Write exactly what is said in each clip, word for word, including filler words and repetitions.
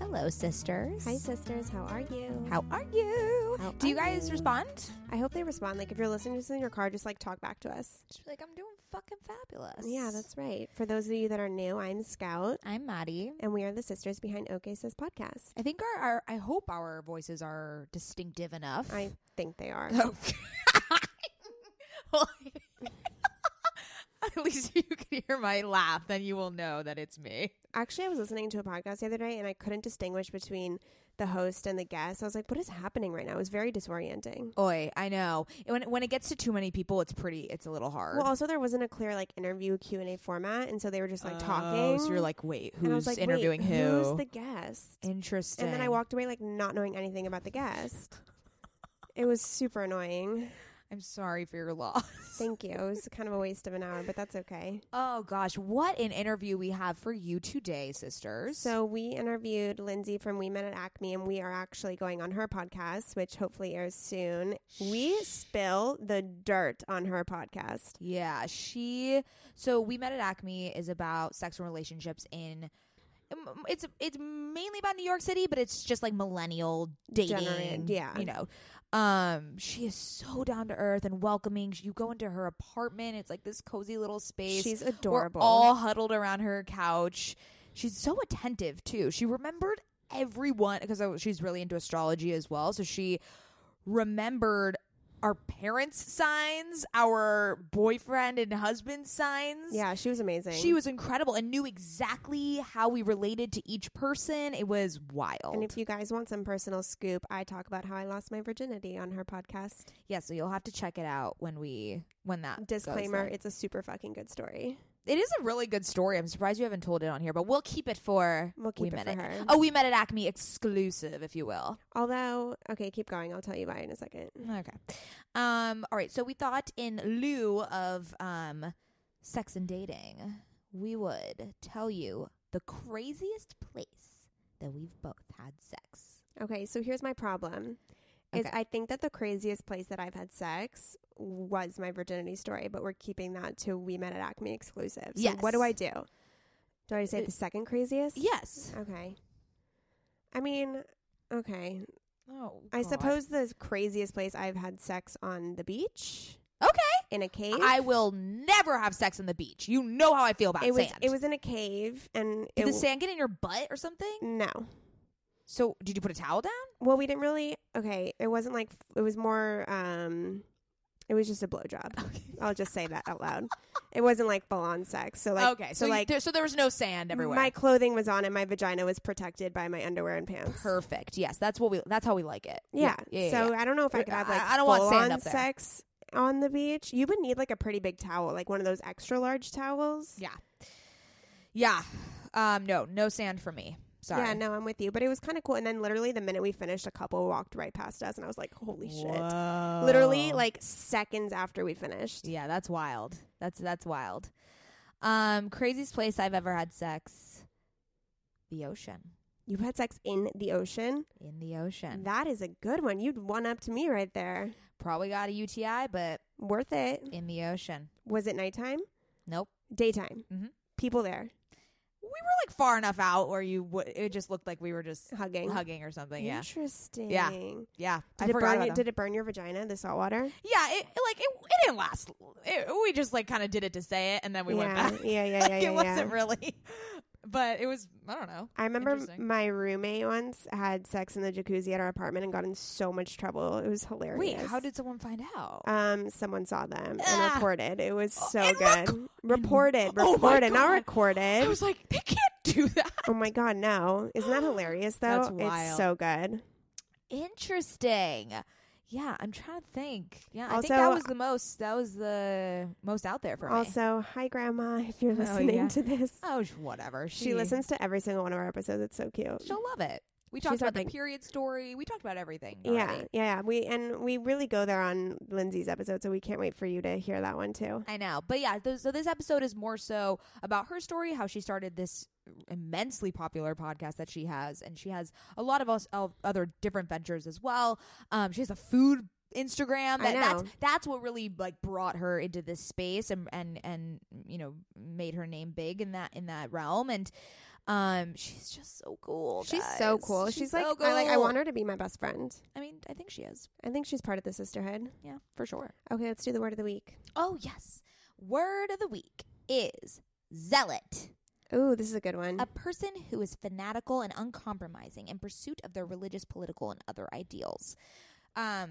Hello, sisters. Hi, sisters. How are you? How are you? How Do are you guys you? respond? I hope they respond. Like, if you're listening to this in your car, just, like, talk back to us. Just be like, I'm doing fucking fabulous. Yeah, that's right. For those of you that are new, I'm Scout. I'm Maddie. And we are the sisters behind OK Sis Podcast. I think our, our I hope our voices are distinctive enough. I think they are. Oh. Well, at least if you can hear my laugh, then you will know that it's me. Actually, I was listening to a podcast the other day, and I couldn't distinguish between the host and the guest. I was like, what is happening right now? It was very disorienting. Oy, I know. When, when it gets to too many people, it's pretty, it's a little hard. Well, also, there wasn't a clear, like, interview Q and A format, and so they were just, like, oh, talking. So you're like, wait, who's and I was like, interviewing wait, who? Who's the guest? Interesting. And then I walked away, like, not knowing anything about the guest. It was super annoying. I'm sorry for your loss. Thank you. It was kind of a waste of an hour, but that's okay. Oh, gosh. What an interview we have for you today, sisters. So we interviewed Lindsey from We Met at Acme, and we are actually going on her podcast, which hopefully airs soon. We spill the dirt on her podcast. Yeah. she. So We Met at Acme is about sex and relationships in... It's it's mainly about New York City, but it's just like millennial dating. General, yeah. You know. Um, she is so down to earth and welcoming. You go into her apartment. It's like this cozy little space. She's adorable. We're all huddled around her couch. She's so attentive, too. She remembered everyone because she's really into astrology as well. So she remembered our parents' signs, our boyfriend and husband signs. Yeah, she was amazing. She was incredible and knew exactly how we related to each person. It was wild. And if you guys want some personal scoop, I talk about how I lost my virginity on her podcast. Yeah, so you'll have to check it out when we when that disclaimer, goes it's a super fucking good story. It is a really good story. I'm surprised you haven't told it on here, but we'll keep it for we'll keep we it met for it. her. Oh, We Met at Acme exclusive, if you will. Although, okay, keep going. I'll tell you why in a second. Okay. Um. All right. So we thought, in lieu of um, sex and dating, we would tell you the craziest place that we've both had sex. Okay. So here's my problem. Okay. Is I think that the craziest place that I've had sex was my virginity story, but we're keeping that to We Met at Acme exclusive. So yes. What do I do? Do I say uh, the second craziest? Yes. Okay. I mean, okay. Oh, God. I suppose the craziest place I've had sex on the beach. Okay. In a cave. I will never have sex on the beach. You know how I feel about it sand. Was, it was in a cave. and Did it the w- sand get in your butt or something? No. So did you put a towel down? Well, we didn't really. Okay. It wasn't like, it was more um, It was just a blowjob. Okay. I'll just say that out loud. It wasn't like full on sex. So like okay, so, so like there, so there was no sand everywhere. My clothing was on, and my vagina was protected by my underwear and pants. Perfect. Yes, that's what we. That's how we like it. Yeah. yeah, yeah so yeah. I don't know if I could have like I, I don't full want sand on up there. Sex on the beach. You would need like a pretty big towel, like one of those extra large towels. Yeah. Yeah. Um. No. No sand for me. Sorry. Yeah, no, I'm with you. But it was kind of cool. And then literally the minute we finished, a couple walked right past us. And I was like, holy shit. Whoa. Literally like seconds after we finished. Yeah, that's wild. That's that's wild. Um, craziest place I've ever had sex. The ocean. You've had sex in the ocean? In the ocean. That is a good one. You'd one up to me right there. Probably got a U T I, but. Worth it. In the ocean. Was it nighttime? Nope. Daytime. Mm-hmm. People there. We were like far enough out where you would. It just looked like we were just hugging, hugging or something. Yeah, interesting. Yeah, yeah. Did I it forgot burn? About it, did it burn your vagina? The salt water? Yeah. It like it. It didn't last. It, we just like kind of did it to say it, and then we yeah. went back. Yeah, yeah, like yeah. It yeah, wasn't yeah. really, but it was. I don't know. I remember my roommate once had sex in the jacuzzi at our apartment and got in so much trouble. It was hilarious. Wait, how did someone find out? Um, someone saw them ah. and reported. It was so oh, good. Rec- reported, oh reported, not recorded. I was like, they can't do that. Oh my god, no! Isn't that hilarious though? That's wild. It's so good. Interesting. Yeah, I'm trying to think. Yeah, also, I think that was the most. That was the most out there for also, me. Also, hi, Grandma, if you're listening oh, yeah. to this. Oh, whatever. She, she listens to every single one of our episodes. It's so cute. She'll love it. We talked She's about the big... period story. We talked about everything. Yeah, yeah, yeah. We and we really go there on Lindsey's episode, so we can't wait for you to hear that one too. I know, but yeah. Th- so this episode is more so about her story, how she started this immensely popular podcast that she has, and she has a lot of us, uh, other different ventures as well. Um, she has a food Instagram. That, I know. That's that's what really like brought her into this space, and and and you know made her name big in that in that realm, and. Um, she's just so cool. Guys. She's so cool. She's, she's like, so cool. I, like I want her to be my best friend. I mean, I think she is. I think she's part of the sisterhood. Yeah, for sure. Okay, let's do the word of the week. Oh yes, word of the week is zealot. Oh, this is a good one. A person who is fanatical and uncompromising in pursuit of their religious, political, and other ideals. Um.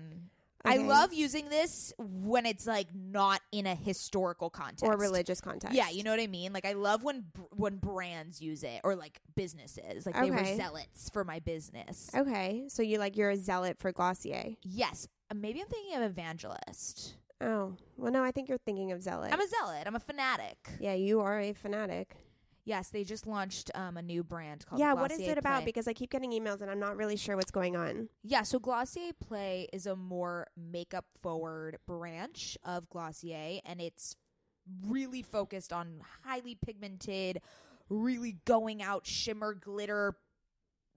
Okay. I love using this when it's like not in a historical context or religious context. Yeah, you know what I mean? Like I love when when brands use it or like businesses. Like okay. They were zealots for my business. Okay. So you like you're a zealot for Glossier. Yes. Maybe I'm thinking of evangelist. Oh. Well, no, I think you're thinking of zealot. I'm a zealot. I'm a fanatic. Yeah, you are a fanatic. Yes, they just launched um, a new brand called yeah, Glossier Play. Yeah, what is it about? Play. Because I keep getting emails and I'm not really sure what's going on. Yeah, so Glossier Play is a more makeup-forward branch of Glossier, and it's really focused on highly pigmented, really going-out shimmer, glitter.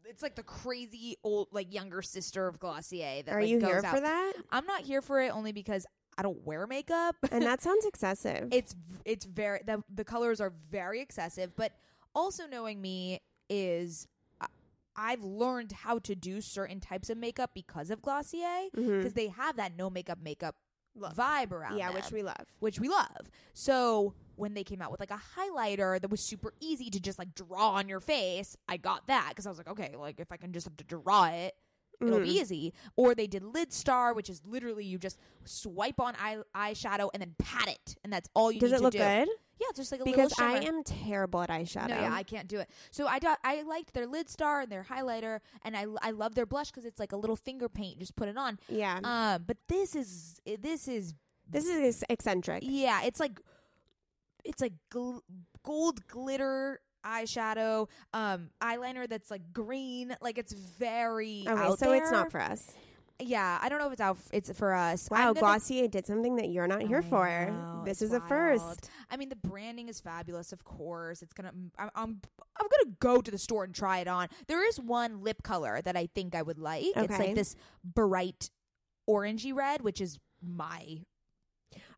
It's like the crazy old, like younger sister of Glossier. That, Are like, you goes here out. For that? I'm not here for it only because I don't wear makeup. And that sounds excessive. It's it's very, the, the colors are very excessive. But also knowing me is uh, I've learned how to do certain types of makeup because of Glossier. Because mm-hmm. they have that no makeup makeup Look. Vibe around Yeah, them, which we love. Which we love. So when they came out with like a highlighter that was super easy to just like draw on your face, I got that. Because I was like, okay, like if I can just have to draw it. It'll be easy. Or they did Lid Star, which is literally you just swipe on eye eyeshadow and then pat it, and that's all you Does need to do. Does it look good? Yeah, it's just like a because little shimmer. Because I am terrible at eyeshadow. No, yeah, I can't do it. So I do, I liked their Lid Star and their highlighter, and I, I love their blush because it's like a little finger paint. You just put it on. Yeah. Um, but this is this is this is eccentric. Yeah, it's like it's like gl- gold glitter. Eyeshadow, um, eyeliner that's like green, like it's very okay, out so there. It's not for us. Yeah, I don't know if it's out. F- it's for us. Wow, Glossier did something that you're not here I for. Know, this is wild. A first. I mean, the branding is fabulous. Of course, it's gonna. I'm, I'm. I'm gonna go to the store and try it on. There is one lip color that I think I would like. Okay. It's like this bright orangey red, which is my.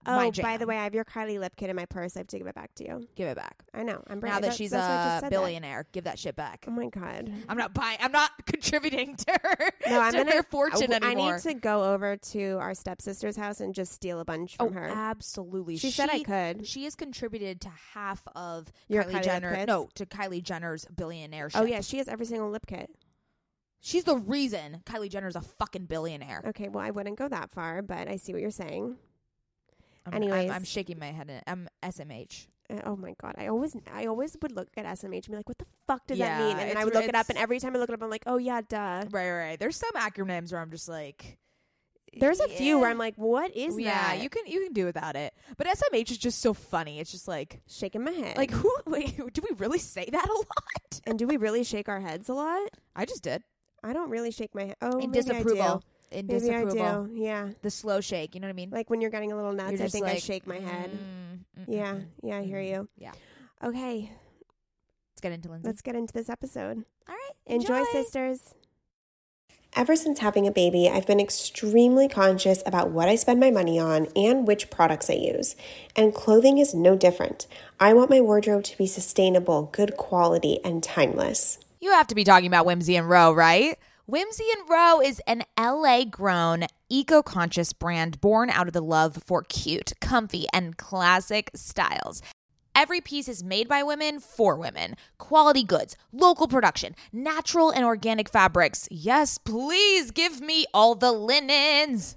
Oh, by the way, I have your Kylie lip kit in my purse. I have to give it back to you. Give it back. I know. I'm now that that's, she's that's a billionaire. That. Give that shit back. Oh my god. I'm not buying. I'm not contributing to her. No, I'm to gonna, her fortune I, anymore. I need to go over to our stepsister's house and just steal a bunch from oh, her. Absolutely. She, she said I could. She has contributed to half of your Kylie, Kylie Jenner. No, to Kylie Jenner's billionaire. Oh yeah, she has every single lip kit. She's the reason Kylie Jenner's a fucking billionaire. Okay, well I wouldn't go that far, but I see what you're saying. I'm, Anyways. I'm, I'm shaking my head. I'm S M H. Oh my God. I always I always would look at S M H and be like, what the fuck does yeah, that mean? And then I would look it up, and every time I look it up, I'm like, oh yeah, duh. Right, right. There's some acronyms where I'm just like... There's a yeah. few where I'm like, what is yeah, that? Yeah, you can you can do without it. But S M H is just so funny. It's just like... Shaking my head. Like, who... Wait, do we really say that a lot? And do we really shake our heads a lot? I just did. I don't really shake my head. Oh, In disapproval. In maybe disapproval. I do. Yeah. The slow shake. You know what I mean? Like when you're getting a little nuts, I think like, I shake my head. Mm, mm, yeah. Yeah, I hear you. Yeah. Okay. Let's get into Lindsey. Let's get into this episode. All right. Enjoy, Enjoy sisters. Ever since having a baby, I've been extremely conscious about what I spend my money on and which products I use. And clothing is no different. I want my wardrobe to be sustainable, good quality, and timeless. You have to be talking about Whimsy and Row, right? Whimsy and Row is an L A-grown, eco-conscious brand born out of the love for cute, comfy, and classic styles. Every piece is made by women for women. Quality goods, local production, natural and organic fabrics. Yes, please give me all the linens.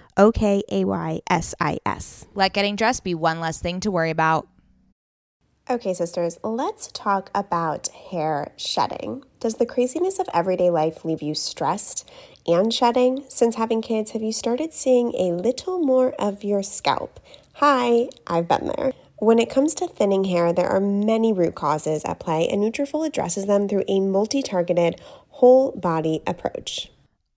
O K A Y S I S. Let getting dressed be one less thing to worry about. Okay, sisters, let's talk about hair shedding. Does the craziness of everyday life leave you stressed and shedding? Since having kids, have you started seeing a little more of your scalp? Hi, I've been there. When it comes to thinning hair, there are many root causes at play, and Nutrafol addresses them through a multi-targeted, whole-body approach.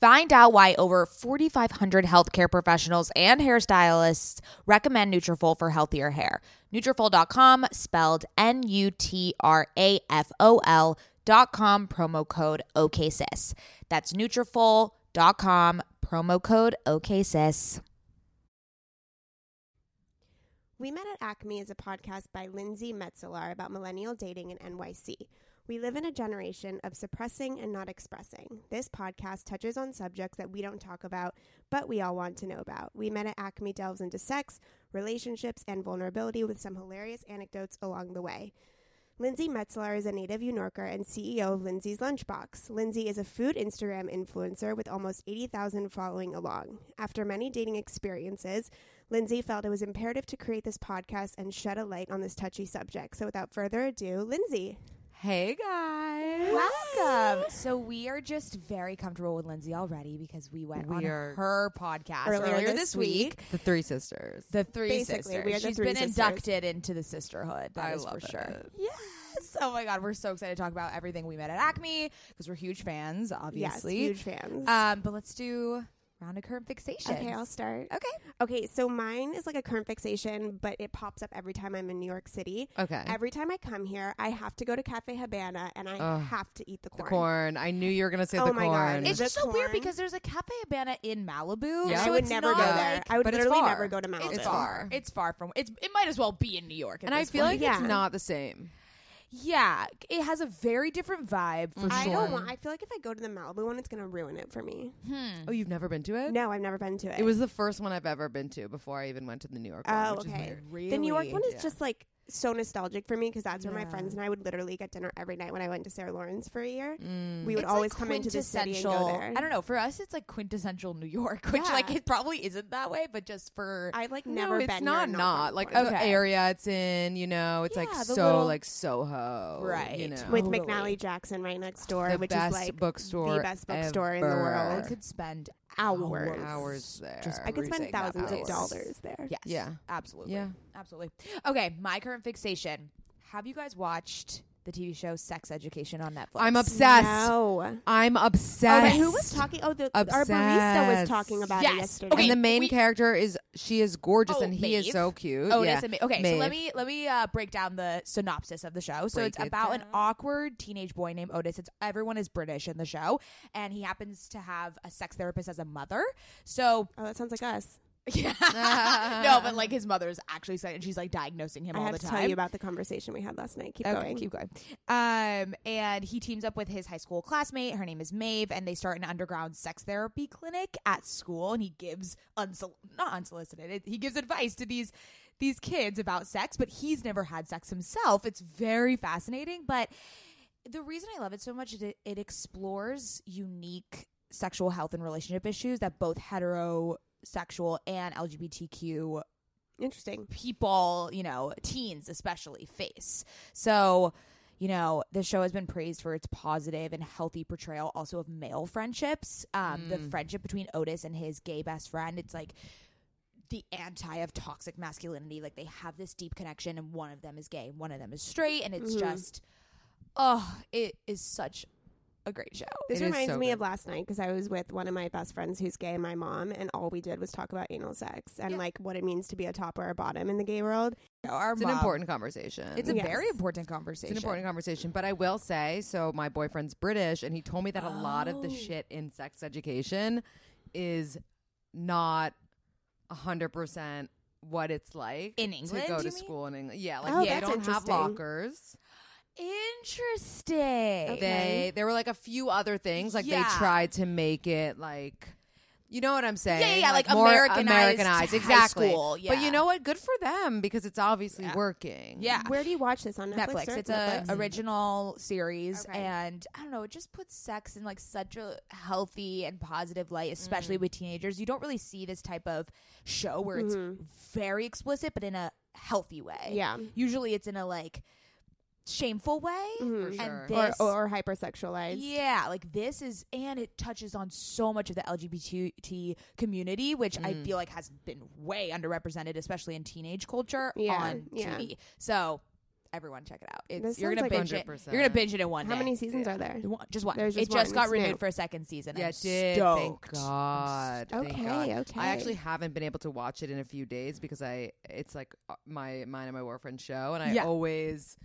Find out why over forty-five hundred healthcare professionals and hairstylists recommend Nutrafol for healthier hair. Nutrafol dot com, spelled N U T R A F O L dot com, promo code O K S I S. That's Nutrafol dot com, promo code O K S I S. We Met at Acme is a podcast by Lindsey Metselaar about millennial dating in N Y C. We live in a generation of suppressing and not expressing. This podcast touches on subjects that we don't talk about, but we all want to know about. We Met at Acme delves into sex, relationships, and vulnerability with some hilarious anecdotes along the way. Lindsey Metselaar is a native New Yorker and C E O of Lindsey's Lunchbox. Lindsey is a food Instagram influencer with almost eighty thousand following along. After many dating experiences, Lindsey felt it was imperative to create this podcast and shed a light on this touchy subject. So without further ado, Lindsey. Hey guys. Welcome. So we are just very comfortable with Lindsey already because we went we on her podcast earlier, earlier this week. week. The three sisters. The three Basically, sisters. We are She's the three been sisters. inducted into the sisterhood. That I is love for it. sure. Yes. Oh my God. We're so excited to talk about everything We Met at Acme because we're huge fans, obviously. Yes, huge fans. Um, but let's do round of current fixation. Okay, I'll start. Okay. Okay, so mine is like a current fixation, but it pops up every time I'm in New York City. Okay. Every time I come here, I have to go to Cafe Habana, and I Ugh, have to eat the corn. The corn. I knew you were going to say oh the corn. Oh, my God. It's the just corn. so weird because there's a Cafe Habana in Malibu. Yeah. So I would never go there. Like, I would literally never go to Malibu. It's far. It's far from. It's, it might as well be in New York. And I feel point. like yeah. it's not the same. Yeah, it has a very different vibe for I sure. Don't want, I feel like if I go to the Malibu one, it's going to ruin it for me. Hmm. Oh, you've never been to it? No, I've never been to it. It was the first one I've ever been to before I even went to the New York oh, one. Oh, okay. Really? The New York one is yeah. just like so nostalgic for me because that's yeah. where my friends and I would literally get dinner every night when I went to Sarah Lawrence for a year. Mm. We would it's always like come into the city and go there. I don't know. For us, it's like quintessential New York, which yeah. like it probably isn't that way, but just for I like never. No, been it's not not like okay. the area it's in. You know, it's yeah, like so little, like Soho, right? You know. With totally. McNally Jackson right next door, the which best is like bookstore the best bookstore ever. in the world. I could spend hours, hours there. Just I could spend thousands of dollars there. Yes. Yeah. Absolutely. Yeah. Absolutely. Okay. My current fixation. Have you guys watched the T V show Sex Education on Netflix? I'm obsessed. No. I'm obsessed. Oh, who was talking? Oh, the, our barista was talking about yes. it yesterday. Okay, and the main we, character is she is gorgeous oh, and he Maeve. is so cute. Otis yeah. and Maeve. Okay, Maeve. so let me let me uh, break down the synopsis of the show. So break it's it about down. an awkward teenage boy named Otis. It's everyone is British in the show, and he happens to have a sex therapist as a mother. So oh, that sounds like us. Yeah. No, but like his mother's actually saying, and she's like diagnosing him I all have the to time. Tell you about the conversation we had last night. Keep okay, going. Keep going. Um, and he teams up with his high school classmate. Her name is Maeve, and they start an underground sex therapy clinic at school. And he gives unsol- not unsolicited. It, he gives advice to these these kids about sex, but he's never had sex himself. It's very fascinating. But the reason I love it so much is it, it explores unique sexual health and relationship issues that both hetero sexual and L G B T Q interesting people, you know, teens especially face. So you know, the show has been praised for its positive and healthy portrayal also of male friendships. Um, mm. The friendship between Otis and his gay best friend, it's like the anti of toxic masculinity. Like, they have this deep connection, and one of them is gay, one of them is straight, and it's mm. just, oh, it is such a great show. This it reminds so me good. of last night, because I was with one of my best friends who's gay and my mom, and all we did was talk about anal sex and yeah. like what it means to be a top or a bottom in the gay world. Our it's mom, an important conversation. It's a yes. very important conversation. It's an important conversation. But I will say, so my boyfriend's British, and he told me that oh. a lot of the shit in sex education is not one hundred percent what it's like in England, to go to school in England. Yeah, like oh, yeah, they don't have lockers. Interesting. Okay. They there were like a few other things like yeah. they tried to make it like, you know what I'm saying? Yeah, yeah, like, like more Americanized, Americanized. Exactly. High school. Yeah. But you know what? Good for them, because it's obviously yeah. working. Yeah. Where do you watch this on? Netflix. Netflix. It's an original series, okay. and I don't know. It just puts sex in like such a healthy and positive light, especially mm. with teenagers. You don't really see this type of show where mm-hmm. it's very explicit, but in a healthy way. Yeah. Usually, it's in a like. shameful way mm-hmm. sure. and this, or, or hypersexualized. Yeah, like this is, and it touches on so much of the L G B T community, which mm. I feel like has been way underrepresented, especially in teenage culture yeah. on yeah. T V. So everyone check it out. It's, this you're gonna like binge one hundred percent. It. You're gonna binge it in one. How day. many seasons yeah. are there? Just one. Just it one. just got it's renewed new. for a second season. Yeah, I'm it did. Stoked. Thank God. Okay, Thank God. okay. I actually haven't been able to watch it in a few days because I it's like my mine and my boyfriend's show, and I yeah. always.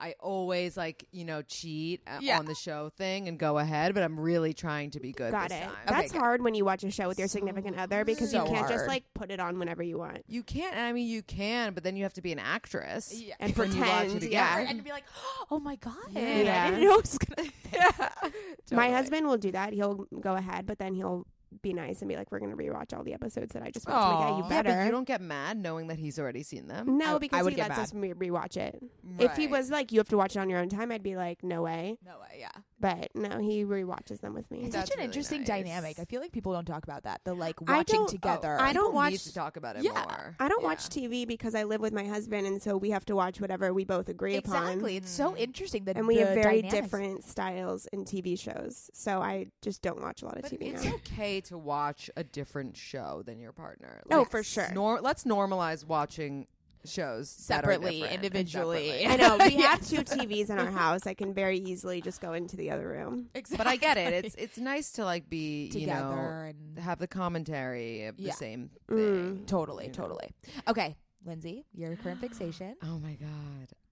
I always like, you know, cheat yeah. on the show thing and go ahead, but I'm really trying to be good Got this it. time. That's okay, hard when you watch a show with your so significant other, because so you can't hard. just like put it on whenever you want. You can't. I mean, you can, but then you have to be an actress yeah. and pretend. You watch it yeah. And be like, oh my God. Yeah. yeah. I didn't know it was gonna yeah. totally. My husband will do that. He'll go ahead, but then he'll be nice and be like, we're gonna rewatch all the episodes that I just watched. Like, yeah, you better. Yeah, but you don't get mad knowing that he's already seen them. No, I, because I would he lets mad. us rewatch it. Right. If he was like, you have to watch it on your own time, I'd be like, no way, no way, yeah. But no, he rewatches them with me. It's That's such an really interesting nice. dynamic. I feel like people don't talk about that. The like watching I together. Oh, I don't people watch need to talk about it yeah. more. I don't yeah. watch T V because I live with my husband, and so we have to watch whatever we both agree exactly. upon. Exactly. It's so interesting that and we have very dynamics. different styles in T V shows. So I just don't watch a lot of but T V. It's now. okay to watch a different show than your partner. Like, oh, for sure. Nor- let's normalize watching shows separately, individually. Separately. I know we yes. have two T Vs in our house. I can very easily just go into the other room. Exactly. But I get it. It's it's nice to like be together, you know, and have the commentary of yeah. the same thing. Mm, totally, you know? totally. Okay, Lindsey, your current fixation. Oh my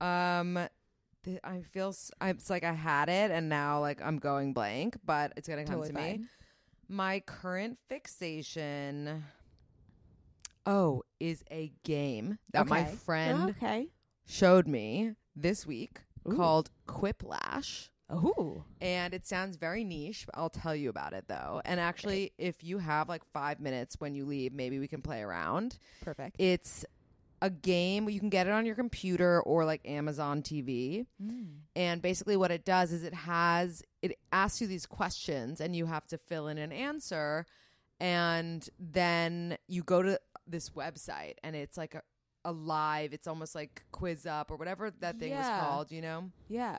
God. Um. Th- I feel s- I'm, it's like I had it, and now like I'm going blank, but it's gonna come totally to fine. me. My current fixation, oh, is a game that okay. my friend oh, okay. showed me this week Ooh. called Quiplash. Oh, and it sounds very niche. But I'll tell you about it though. And actually, okay. if you have like five minutes when you leave, maybe we can play around. Perfect. It's a game. You can get it on your computer or like Amazon T V. Mm. And basically, what it does is it has. It asks you these questions and you have to fill in an answer, and then you go to this website, and it's like a, a live, it's almost like Quiz Up or whatever that thing yeah. was called, you know? Yeah.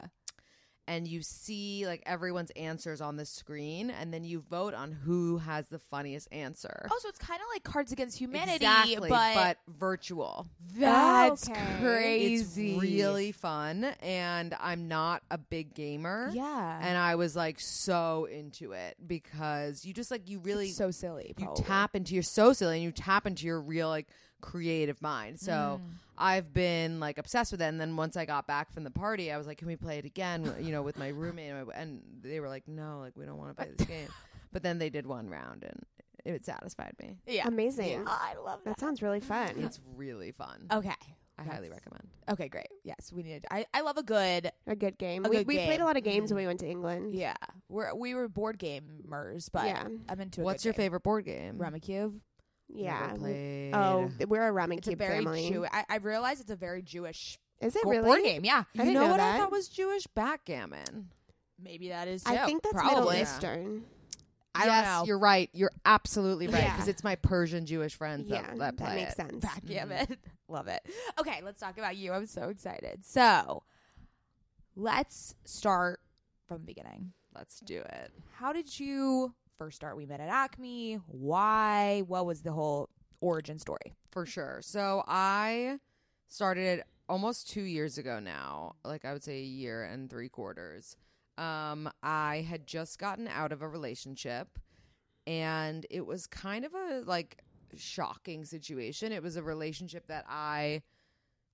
And you see like everyone's answers on the screen, and then you vote on who has the funniest answer. Oh, so it's kind of like Cards Against Humanity, exactly, but, but virtual. That's okay. crazy. It's really fun, and I'm not a big gamer. Yeah, and I was like so into it because you just like you really it's so silly. You probably. tap into your so silly, and you tap into your real like creative mind. So. Mm. I've been like obsessed with it, and then once I got back from the party, I was like, "Can we play it again?" You know, with my roommate, and, my, and they were like, "No, like we don't want to play this game." But then they did one round, and it satisfied me. Yeah, amazing. Yeah. Oh, I love that. That sounds really fun. It's really fun. Okay, I That's, highly recommend. Okay, great. Yes, we need. I I love a good a good game. A we good we game. played a lot of games mm. when we went to England. Yeah, we're we were board gamers, but yeah. I'm into. A What's good your game. favorite board game? Rummikub. Yeah. We, oh, we're a Rummikub family. Jew- I, I realize it's a very Jewish Is it really? board game. Yeah. I you know, know what that. I thought was Jewish backgammon. Maybe that is too. I think that's Probably. Middle Eastern. Yeah. I yes, don't know. You're right. You're absolutely right. Because yeah. it's my Persian Jewish friends yeah, that, that play. That makes it. sense. Backgammon. Mm-hmm. Love it. Okay, let's talk about you. I'm so excited. So Let's start from the beginning. Let's do it. How did you first start We Met at Acme? Why? What was the whole origin story? For sure. So I started almost two years ago now. Like, I would say a year and three quarters. Um, I had just gotten out of a relationship, and it was kind of a, like, shocking situation. It was a relationship that I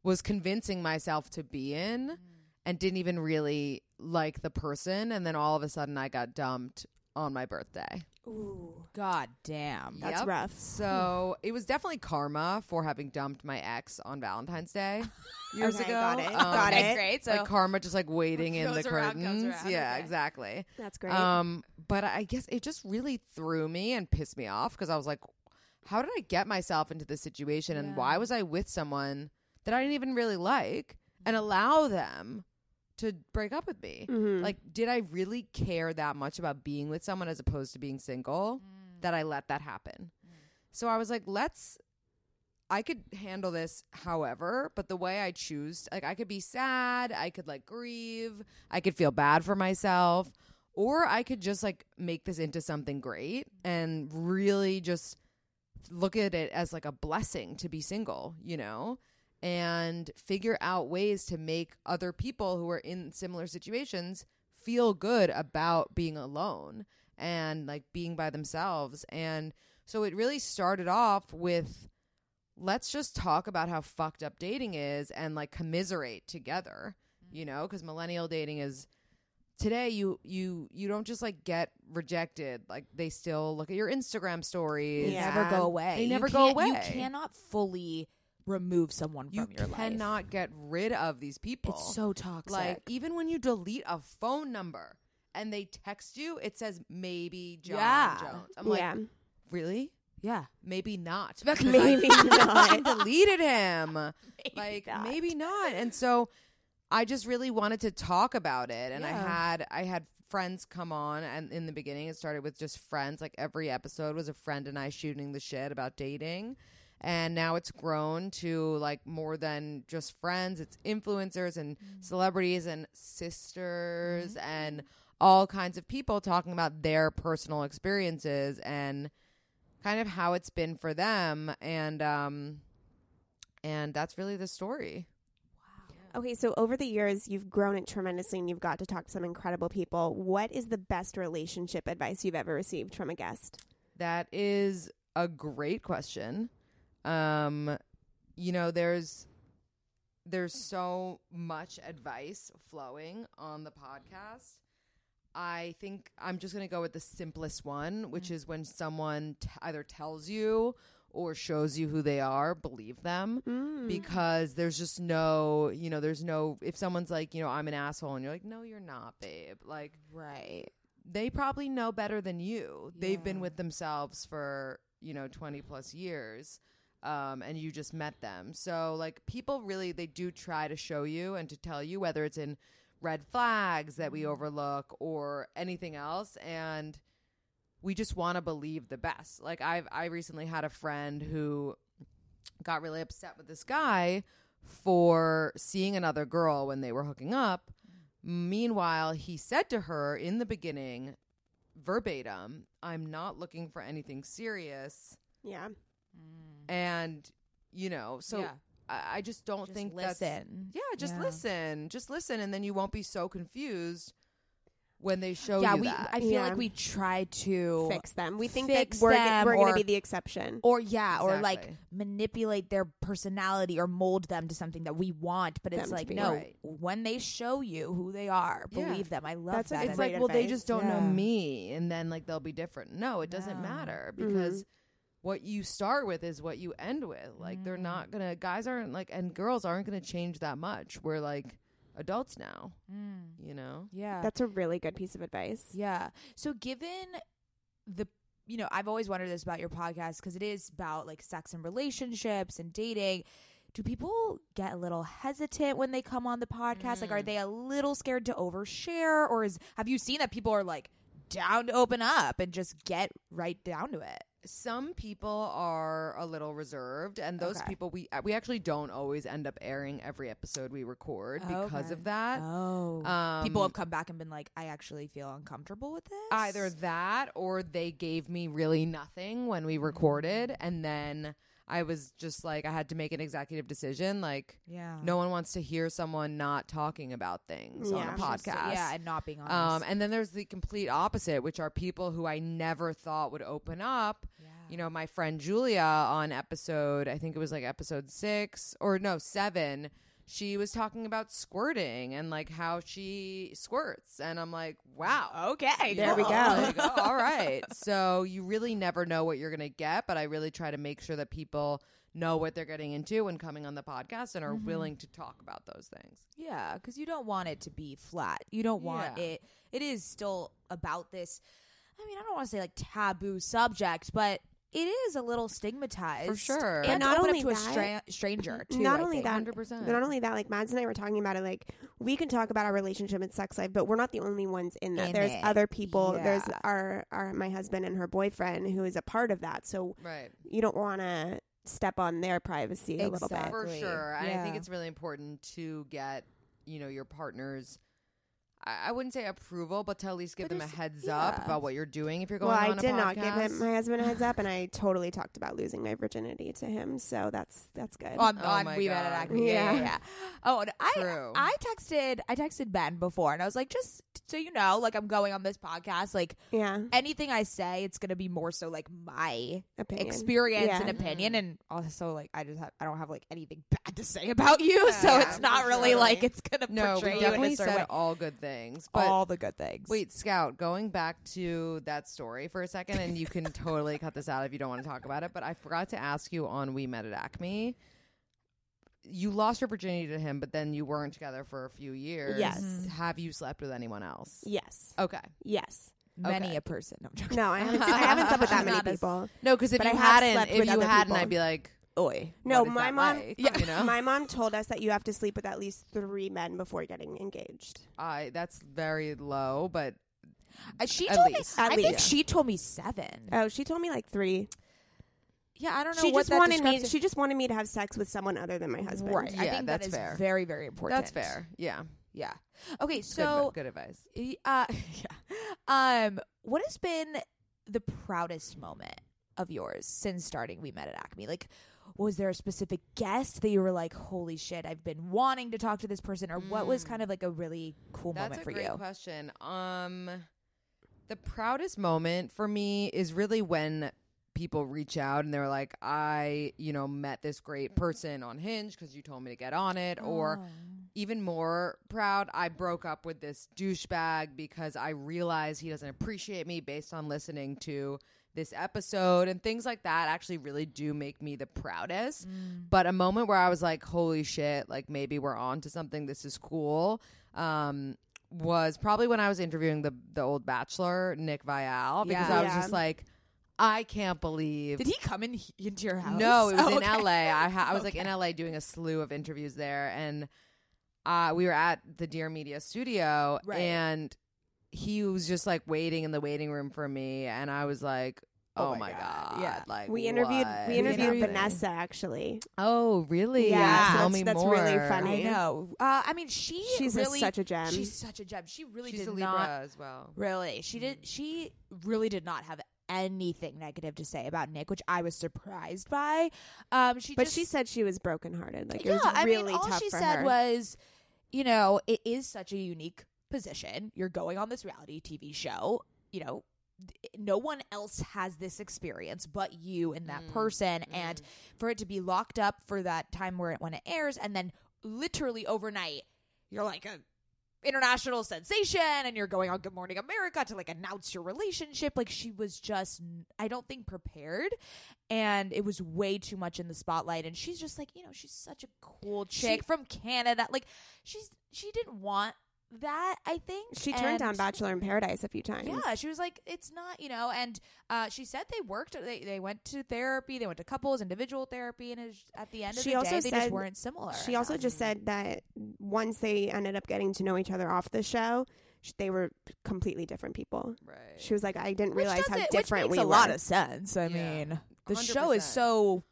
was convincing myself to be in mm. and didn't even really like the person. And then all of a sudden I got dumped on my birthday. Ooh. God damn. That's yep. rough. So it was definitely karma for having dumped my ex on Valentine's Day years okay, ago. Got it. Um, got it. Great. So like karma just like waiting in the curtains. Around, around, yeah, okay. exactly. That's great. Um, but I guess it just really threw me and pissed me off because I was like, how did I get myself into this situation? And yeah. why was I with someone that I didn't even really like and allow them to break up with me? Mm-hmm. Like, did I really care that much about being with someone as opposed to being single mm. that I let that happen? Mm. So I was like, let's, I could handle this however, but the way I choose, like, I could be sad, I could like grieve, I could feel bad for myself, or I could just like make this into something great and really just look at it as like a blessing to be single, you know, and figure out ways to make other people who are in similar situations feel good about being alone and like being by themselves. And so it really started off with, let's just talk about how fucked up dating is and like commiserate together, you know, because millennial dating is today you you you don't just like get rejected. Like, they still look at your Instagram stories. They yeah. never go away. They never go away. You cannot fully remove someone from you your life. You cannot get rid of these people. It's so toxic. Like, even when you delete a phone number and they text you, it says maybe John yeah. Jones. I'm like, yeah. really? Yeah. Maybe not. Maybe not. I deleted him. Maybe like, not. maybe not. And so I just really wanted to talk about it. And yeah. I had I had friends come on, and in the beginning it started with just friends. Like, every episode was a friend and I shooting the shit about dating. And now it's grown to like more than just friends. It's influencers and mm-hmm. celebrities and sisters mm-hmm. and all kinds of people talking about their personal experiences and kind of how it's been for them. And um, and that's really the story. Wow. Okay, so over the years, you've grown it tremendously and you've got to talk to some incredible people. What is the best relationship advice you've ever received from a guest? That is a great question. Um, you know, there's, there's so much advice flowing on the podcast. I think I'm just going to go with the simplest one, which mm-hmm. is when someone t- either tells you or shows you who they are, believe them mm. because there's just no, you know, there's no, if someone's like, you know, I'm an asshole and you're like, no, you're not, babe. Like, right. They probably know better than you. Yeah. They've been with themselves for, you know, twenty plus years. Um, and you just met them. So like, people really, they do try to show you and to tell you, whether it's in red flags that we overlook or anything else. And we just want to believe the best. Like, I've, I recently had a friend who got really upset with this guy for seeing another girl when they were hooking up. Meanwhile, he said to her in the beginning, verbatim, I'm not looking for anything serious. Yeah. And, you know, so yeah. I, I just don't just think listen. that's... Yeah, just yeah. listen. Just listen, and then you won't be so confused when they show yeah, you we, that. I feel yeah. like we try to... Fix them. We think that we're, g- we're going to be the exception. Or, yeah, exactly. or, like, manipulate their personality or mold them to something that we want, but it's them like, no, right. when they show you who they are, believe yeah. them. I love that's that. It's like, advice. Well, they just don't yeah. know me, and then, like, they'll be different. No, it doesn't yeah. matter, because... Mm-hmm. what you start with is what you end with. Like, mm. they're not going to, guys aren't like, and girls aren't going to change that much. We're like adults now, mm. you know? Yeah. That's a really good piece of advice. Yeah. So given the, you know, I've always wondered this about your podcast because it is about like sex and relationships and dating. Do people get a little hesitant when they come on the podcast? Mm. Like, are they a little scared to overshare, or is, have you seen that people are like down to open up and just get right down to it? Some people are a little reserved, and those okay. people we we actually don't always end up airing every episode we record okay. because of that. Oh, um, people have come back and been like, "I actually feel uncomfortable with this." Either that, or they gave me really nothing when we recorded, and then I was just like, I had to make an executive decision. Like, yeah. no one wants to hear someone not talking about things yeah. on a podcast. Just, yeah, and not being honest. Um, and then there's the complete opposite, which are people who I never thought would open up. Yeah. You know, my friend Julia on episode, I think it was like episode six or no, seven, she was talking about squirting and like how she squirts. And I'm like, wow. Okay. There we go. There we go. All right. So you really never know what you're going to get. But I really try to make sure that people know what they're getting into when coming on the podcast and are mm-hmm. willing to talk about those things. Yeah. Because you don't want it to be flat. You don't want yeah. it. It is still about this. I mean, I don't want to say like taboo subject, but it is a little stigmatized. For sure. And, and not open only up to that, a stra- stranger, too. Not I only think. that, one hundred percent. Not only that, like Mads and I were talking about it, like we can talk about our relationship and sex life, but we're not the only ones in that. In There's it. other people. Yeah. There's our, our, my husband and her boyfriend who is a part of that. So right. you don't want to step on their privacy exactly. a little bit. For sure. And yeah. I think it's really important to get, you know, your partner's, I wouldn't say approval, but to at least give them a heads yeah. up about what you're doing if you're going well, on a podcast. Well, I did not give him, my husband a heads up, and I totally talked about losing my virginity to him, so that's that's good. On, oh, on We Met at Acme. Yeah, yeah, yeah. Oh, and I, True. I texted I texted Ben before, and I was like, just so you know, like, I'm going on this podcast. Like, yeah. anything I say, it's going to be more so, like, my opinion. experience yeah. and opinion, and also, like, I just have, I don't have, like, anything bad to say about you, yeah, so it's not really, sure. like, it's going to no, portray you in a certain way. No, we definitely said all good things. Things, but all the good things. Wait, Scout, going back to that story for a second, and you can totally cut this out if you don't want to talk about it, but I forgot to ask you on We Met at Acme. You lost your virginity to him, but then you weren't together for a few years. Yes. Have you slept with anyone else? Yes. Okay. Yes. Many okay. a person. No, I'm joking. No, I haven't, I haven't slept with that many people. As, no, because if but you I hadn't, if you hadn't, people. I'd be like... Oy, no, my mom. Like? Yeah, you know? My mom told us that you have to sleep with at least three men before getting engaged. I uh, that's very low, but uh, she at told least. me. At I least. think she told me seven. Oh, she told me like three. Yeah, I don't know. She what just that wanted me. It. She just wanted me to have sex with someone other than my husband. Right. Yeah, I think that's that is fair. Very, very important. That's fair. Yeah. Yeah. Okay. So good, good advice. Uh, yeah. Um. What has been the proudest moment of yours since starting We Met at Acme? Like, was there a specific guest that you were like, holy shit, I've been wanting to talk to this person? Or mm. what was kind of like a really cool That's moment for you? That's a great question. Um, the proudest moment for me is really when people reach out and they're like, I, you know, met this great person on Hinge because you told me to get on it. Oh. Or even more proud, I broke up with this douchebag because I realized he doesn't appreciate me based on listening to this episode, and things like that actually really do make me the proudest. Mm. But a moment where I was like, holy shit, like maybe we're on to something, this is cool, um, was probably when I was interviewing the the old bachelor, Nick Viall, because yeah. I was yeah. just like, I can't believe. Did he come in into your house? No, it was oh, in okay. L A. I, ha- I was okay. like in L A doing a slew of interviews there, and uh, we were at the Dear Media studio, right. and he was just like waiting in the waiting room for me, and I was like, oh, oh my god. god yeah like we interviewed what? we interviewed Nothing. Vanessa actually. Oh really? Yeah, yeah. So tell that's, me that's more. Really funny. I know. uh I mean, she she's really, a, such a gem she's such a gem she really she's did a Libra not as well really she did she really did not have anything negative to say about Nick, which I was surprised by. Um she but just, she said she was brokenhearted, like yeah, it was really I mean, all tough she for said her. was, you know, it is such a unique position. You're going on this reality T V show, you know, no one else has this experience but you and that mm, person mm. and for it to be locked up for that time where it when it airs, and then literally overnight you're like a international sensation and you're going on Good Morning America to like announce your relationship. Like, she was just, I don't think, prepared, and it was way too much in the spotlight. And she's just like, you know, she's such a cool chick she, from Canada. Like, she's she didn't want that, I think. She turned and down Bachelor in Paradise a few times. Yeah, she was like, it's not, you know, and uh, she said they worked, they, they went to therapy, they went to couples, individual therapy, and it, at the end of she the also day, said, they just weren't similar. She also just said that once they ended up getting to know each other off the show, they were completely different people. Right. She was like, I didn't which realize how it, different we were. Which makes a lot of sense. I yeah. mean, the one hundred percent show is so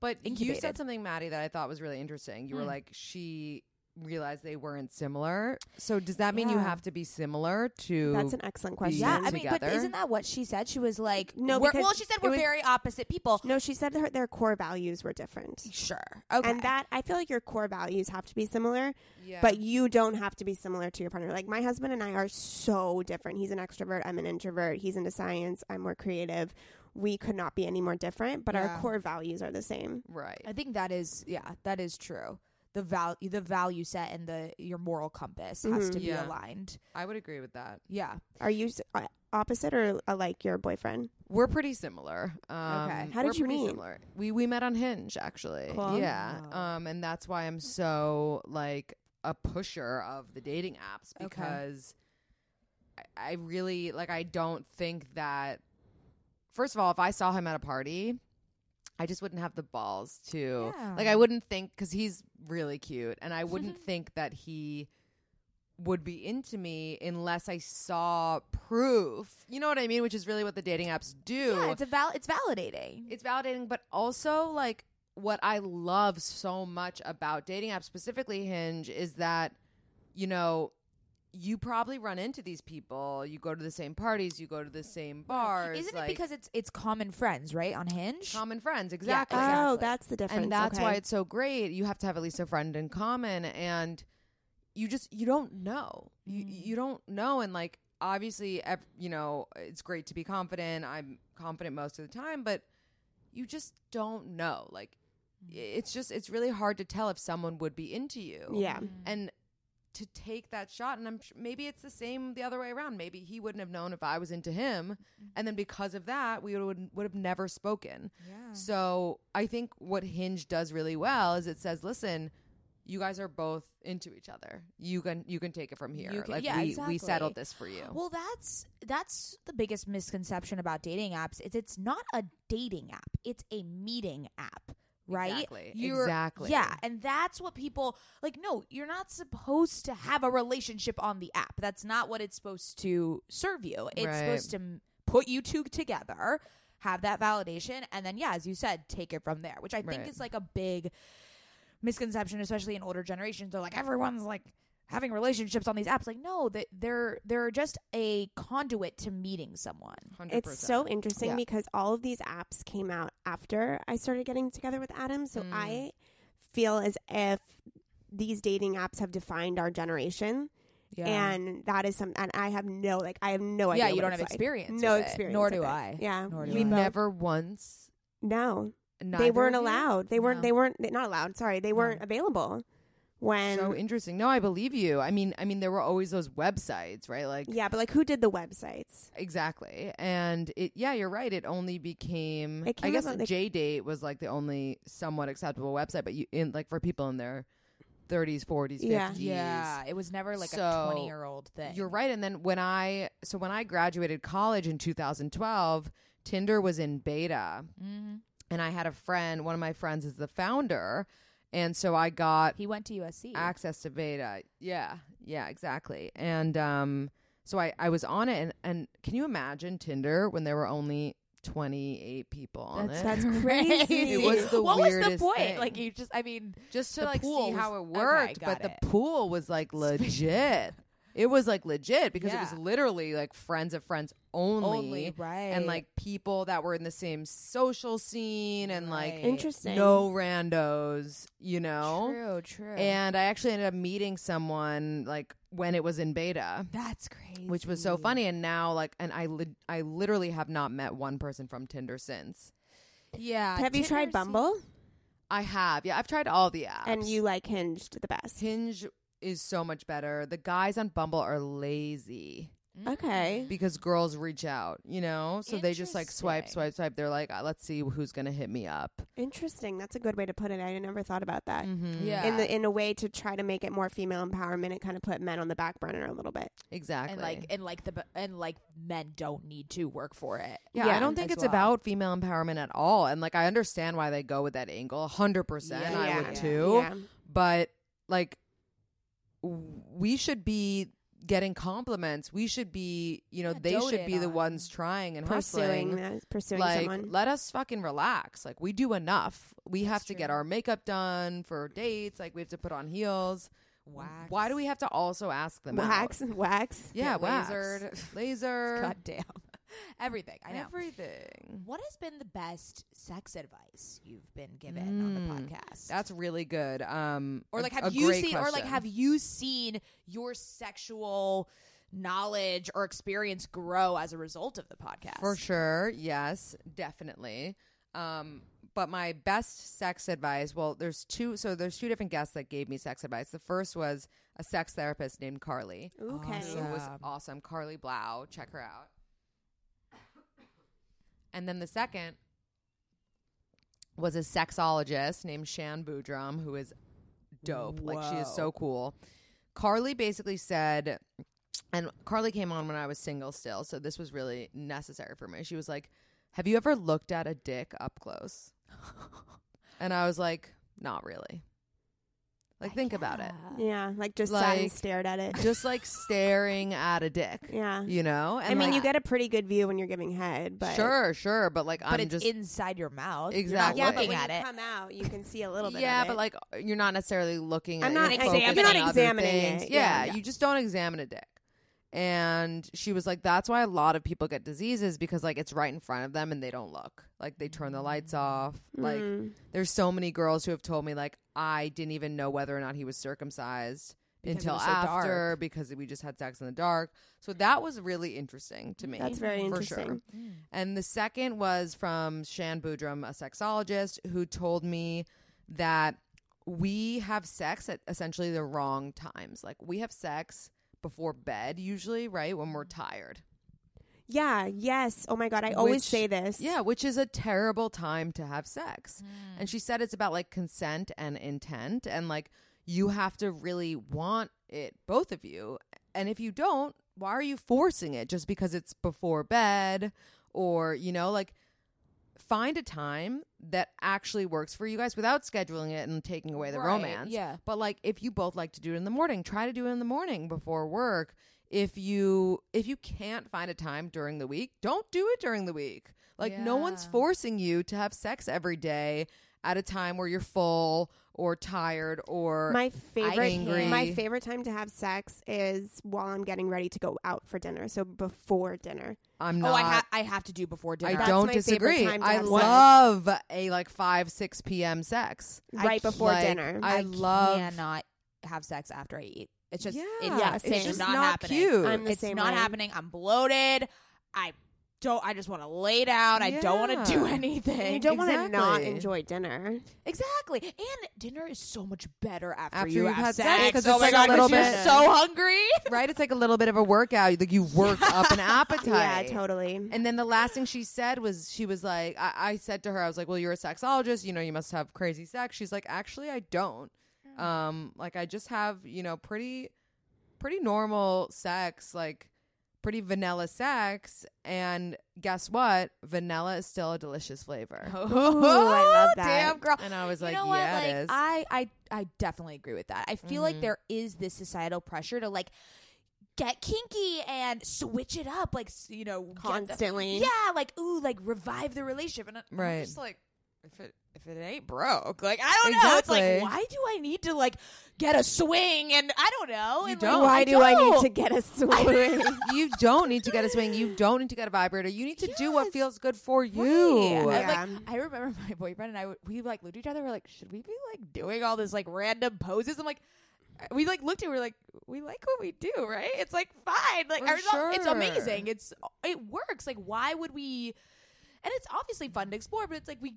But incubated. You said something, Maddie, that I thought was really interesting. You mm. were like, she realized they weren't similar. So does that mean yeah. you have to be similar to That's an excellent question. Yeah, I together? mean, but isn't that what she said? She was like, no, we're, well, she said we're was, very opposite people. No, she said her, their core values were different. Sure. Okay. And that, I feel like your core values have to be similar, yeah. but you don't have to be similar to your partner. Like, my husband and I are so different. He's an extrovert. I'm an introvert. He's into science. I'm more creative. We could not be any more different, but yeah. our core values are the same. Right. I think that is, yeah, that is true. The value, the value set, and the your moral compass mm-hmm. has to yeah. be aligned. I would agree with that. Yeah. Are you s- opposite or uh, like your boyfriend? We're pretty similar. Um, okay. How did you meet? Similar. We we met on Hinge, actually. Cool. Yeah. Oh. Um, and that's why I'm so like a pusher of the dating apps, because okay. I, I really like. I don't think that. First of all, if I saw him at a party, I just wouldn't have the balls to yeah. like, I wouldn't think, because he's really cute, and I wouldn't think that he would be into me unless I saw proof. You know what I mean? Which is really what the dating apps do. Yeah, it's a val- it's validating. It's validating, but also like what I love so much about dating apps, specifically Hinge, is that, you know, you probably run into these people. You go to the same parties. You go to the same bars. Isn't like, it because it's it's common friends, right? On Hinge? Common friends, exactly. Yeah, exactly. Oh, that's the difference. And that's okay. why it's so great. You have to have at least a friend in common. And you just, you don't know. You, mm. you don't know. And like, obviously, you know, it's great to be confident. I'm confident most of the time. But you just don't know. Like, it's just, it's really hard to tell if someone would be into you. Yeah. And to take that shot, and I'm sh- maybe it's the same the other way around. Maybe he wouldn't have known if I was into him, and then because of that, we would would have never spoken. Yeah. So I think what Hinge does really well is it says, "Listen, you guys are both into each other. You can you can take it from here. You can, like yeah, we, exactly. we settled this for you." Well, that's that's the biggest misconception about dating apps. Is it's not a dating app. It's a meeting app. Right? Exactly. You're, exactly. Yeah. And that's what people like. No, you're not supposed to have a relationship on the app. That's not what it's supposed to serve you. It's right. supposed to put you two together, have that validation. And then, yeah, as you said, take it from there, which I right. think is like a big misconception, especially in older generations. They're like, everyone's like having relationships on these apps. Like, no, that they're they're just a conduit to meeting someone. one hundred percent. It's so interesting yeah. because all of these apps came out after I started getting together with Adam. So mm. I feel as if these dating apps have defined our generation. Yeah. And that is something, and I have no, like, I have no idea. Yeah, you don't have like. experience. No experience. Nor do I. It. Yeah. Nor do we I. never once. No. They weren't allowed. They weren't, no. they weren't, they, not allowed. Sorry. They weren't no. available. When so interesting. No, I believe you. I mean, I mean, there were always those websites, right? Like, yeah, but like, who did the websites? Exactly. And it, yeah, you're right. It only became, it I guess, like, J-Date was like the only somewhat acceptable website, but you in like for people in their thirties, forties, yeah. fifties. Yeah, it was never like so, a twenty-year-old thing. You're right. And then when I, so when I graduated college in two thousand twelve, Tinder was in beta, mm-hmm. and I had a friend. One of my friends is the founder. And so I got... He went to U S C. Access to beta. Yeah. Yeah, exactly. And um, so I, I was on it. And, and can you imagine Tinder when there were only twenty-eight people on that's, it? That's crazy. It was the what weirdest What was the point? Thing. Like, you just... I mean... Just to, like, see how it worked. Okay, but it. The pool was, like, legit. It was, like, legit because yeah. it was literally, like, friends of friends only. Only, right. And, like, people that were in the same social scene and, right. like, interesting. No randos, you know? True, true. And I actually ended up meeting someone, like, when it was in beta. That's crazy. Which was so funny. And now, like, and I, li- I literally have not met one person from Tinder since. Yeah. Have Tinder's you tried Bumble? I have. Yeah, I've tried all the apps. And you, like, Hinge the best. Hinge is so much better. The guys on Bumble are lazy. Okay. Because girls reach out, you know? So they just like swipe, swipe, swipe. They're like, let's see who's going to hit me up. Interesting. That's a good way to put it. I never thought about that. Mm-hmm. Yeah. In, the, in a way to try to make it more female empowerment and kind of put men on the back burner a little bit. Exactly. And like, and like, the, and like men don't need to work for it. Yeah. yeah I don't think it's well. about female empowerment at all. And like, I understand why they go with that angle. one hundred percent. Yeah. I yeah. would too. Yeah. But like, we should be getting compliments. We should be, you know, yeah, they should be on. the ones trying and pursuing hustling. Pursuing like, someone. Let us fucking relax. Like, we do enough. We That's have to true. get our makeup done for dates. Like, we have to put on heels. Wax. Why do we have to also ask them Wax. out? Wax. Yeah, Get wax. Lasered. Laser. God damn. Everything. I know. Everything. What has been the best sex advice you've been given mm, on the podcast? That's really good. Um, or like, have a, a you seen? Question. Or like, have you seen your sexual knowledge or experience grow as a result of the podcast? For sure. Yes, definitely. Um, but my best sex advice. Well, there's two. So there's two different guests that gave me sex advice. The first was a sex therapist named Carly. Okay, awesome. It was awesome. Carly Blau. Check her out. And then the second was a sexologist named Shan Boodram, who is dope. Whoa. Like, she is so cool. Carly basically said, and Carly came on when I was single still, so this was really necessary for me. She was like, have you ever looked at a dick up close? And I was like, not really. Like, I think can't. about it. Yeah, like just like, sat and stared at it. Just like staring at a dick. Yeah. You know? And I mean, like, you get a pretty good view when you're giving head, but... Sure, sure, but like, but I'm it's just... inside your mouth. Exactly. You're not looking yeah, but when at you it. come out, you can see a little bit yeah, of it. Yeah, but like, you're not necessarily looking I'm at it. I'm not, you're not examining it. Yeah, yeah, yeah, you just don't examine a dick. And she was like, that's why a lot of people get diseases, because like it's right in front of them and they don't look. Like, they turn the lights off. Mm. Like, there's so many girls who have told me, like, I didn't even know whether or not he was circumcised because until after so because we just had sex in the dark. So that was really interesting to me. That's very interesting. For sure. Mm. And the second was from Shan Boodram, a sexologist, who told me that we have sex at essentially the wrong times. Like, we have sex before bed usually, right? When we're tired. Yeah. Yes. Oh my God. I which, always say this. Yeah. Which is a terrible time to have sex. Mm. And she said it's about like consent and intent, and like you have to really want it, both of you. And if you don't, why are you forcing it just because it's before bed? Or, you know, like, find a time that actually works for you guys without scheduling it and taking away the right, romance. Yeah. But like, if you both like to do it in the morning, try to do it in the morning before work. If you if you can't find a time during the week, don't do it during the week. Like, yeah. no one's forcing you to have sex every day at a time where you're full or tired or my favorite angry. My favorite time to have sex is while I'm getting ready to go out for dinner. So before dinner. I'm not. Oh, I, ha- I have to do before dinner. I That's don't my disagree. Time to I have love sex. a like five, six p.m. sex. Right I, before like, dinner. I, I love. I cannot have sex after I eat. It's just, yeah. it's, yeah, it's, it's just not, not happening. Cute. I'm the it's same not way. happening. I'm bloated. I don't, I just want to lay down. Yeah. I don't want to do anything. And you don't exactly. want to not enjoy dinner. Exactly. And dinner is so much better after, after you have had sex. sex. Oh my God, because you're so hungry. Right? It's like a little bit of a workout. Like, you work up an appetite. Yeah, totally. And then the last thing she said was, she was like, I, I said to her, I was like, well, you're a sexologist. You know, you must have crazy sex. She's like, actually, I don't. Um, like, I just have, you know, pretty, pretty normal sex, like pretty vanilla sex. And guess what? Vanilla is still a delicious flavor. Oh, I love that. Damn, girl. And I was you like, know yeah, what? Like, it is. I, I, I definitely agree with that. I feel mm-hmm. like there is this societal pressure to like get kinky and switch it up. Like, you know, constantly. The, yeah. Like, ooh, like revive the relationship. And I'm right. just like, if it, if it ain't broke, like, I don't exactly. know. It's like, why do I need to like get a swing? And I don't know. And, don't. Like, why I do don't. I need to get a swing? You don't need to get a swing. You don't need to get a vibrator. You need to yes. do what feels good for you. Right. Yeah. And, like, I remember my boyfriend and I, we like looked at each other. We're like, should we be like doing all this like random poses? I'm like, we like looked at, we're like, we like what we do, right? It's like fine. Like, our sure. it's amazing. It's it works. Like, why would we? And it's obviously fun to explore, but it's like we.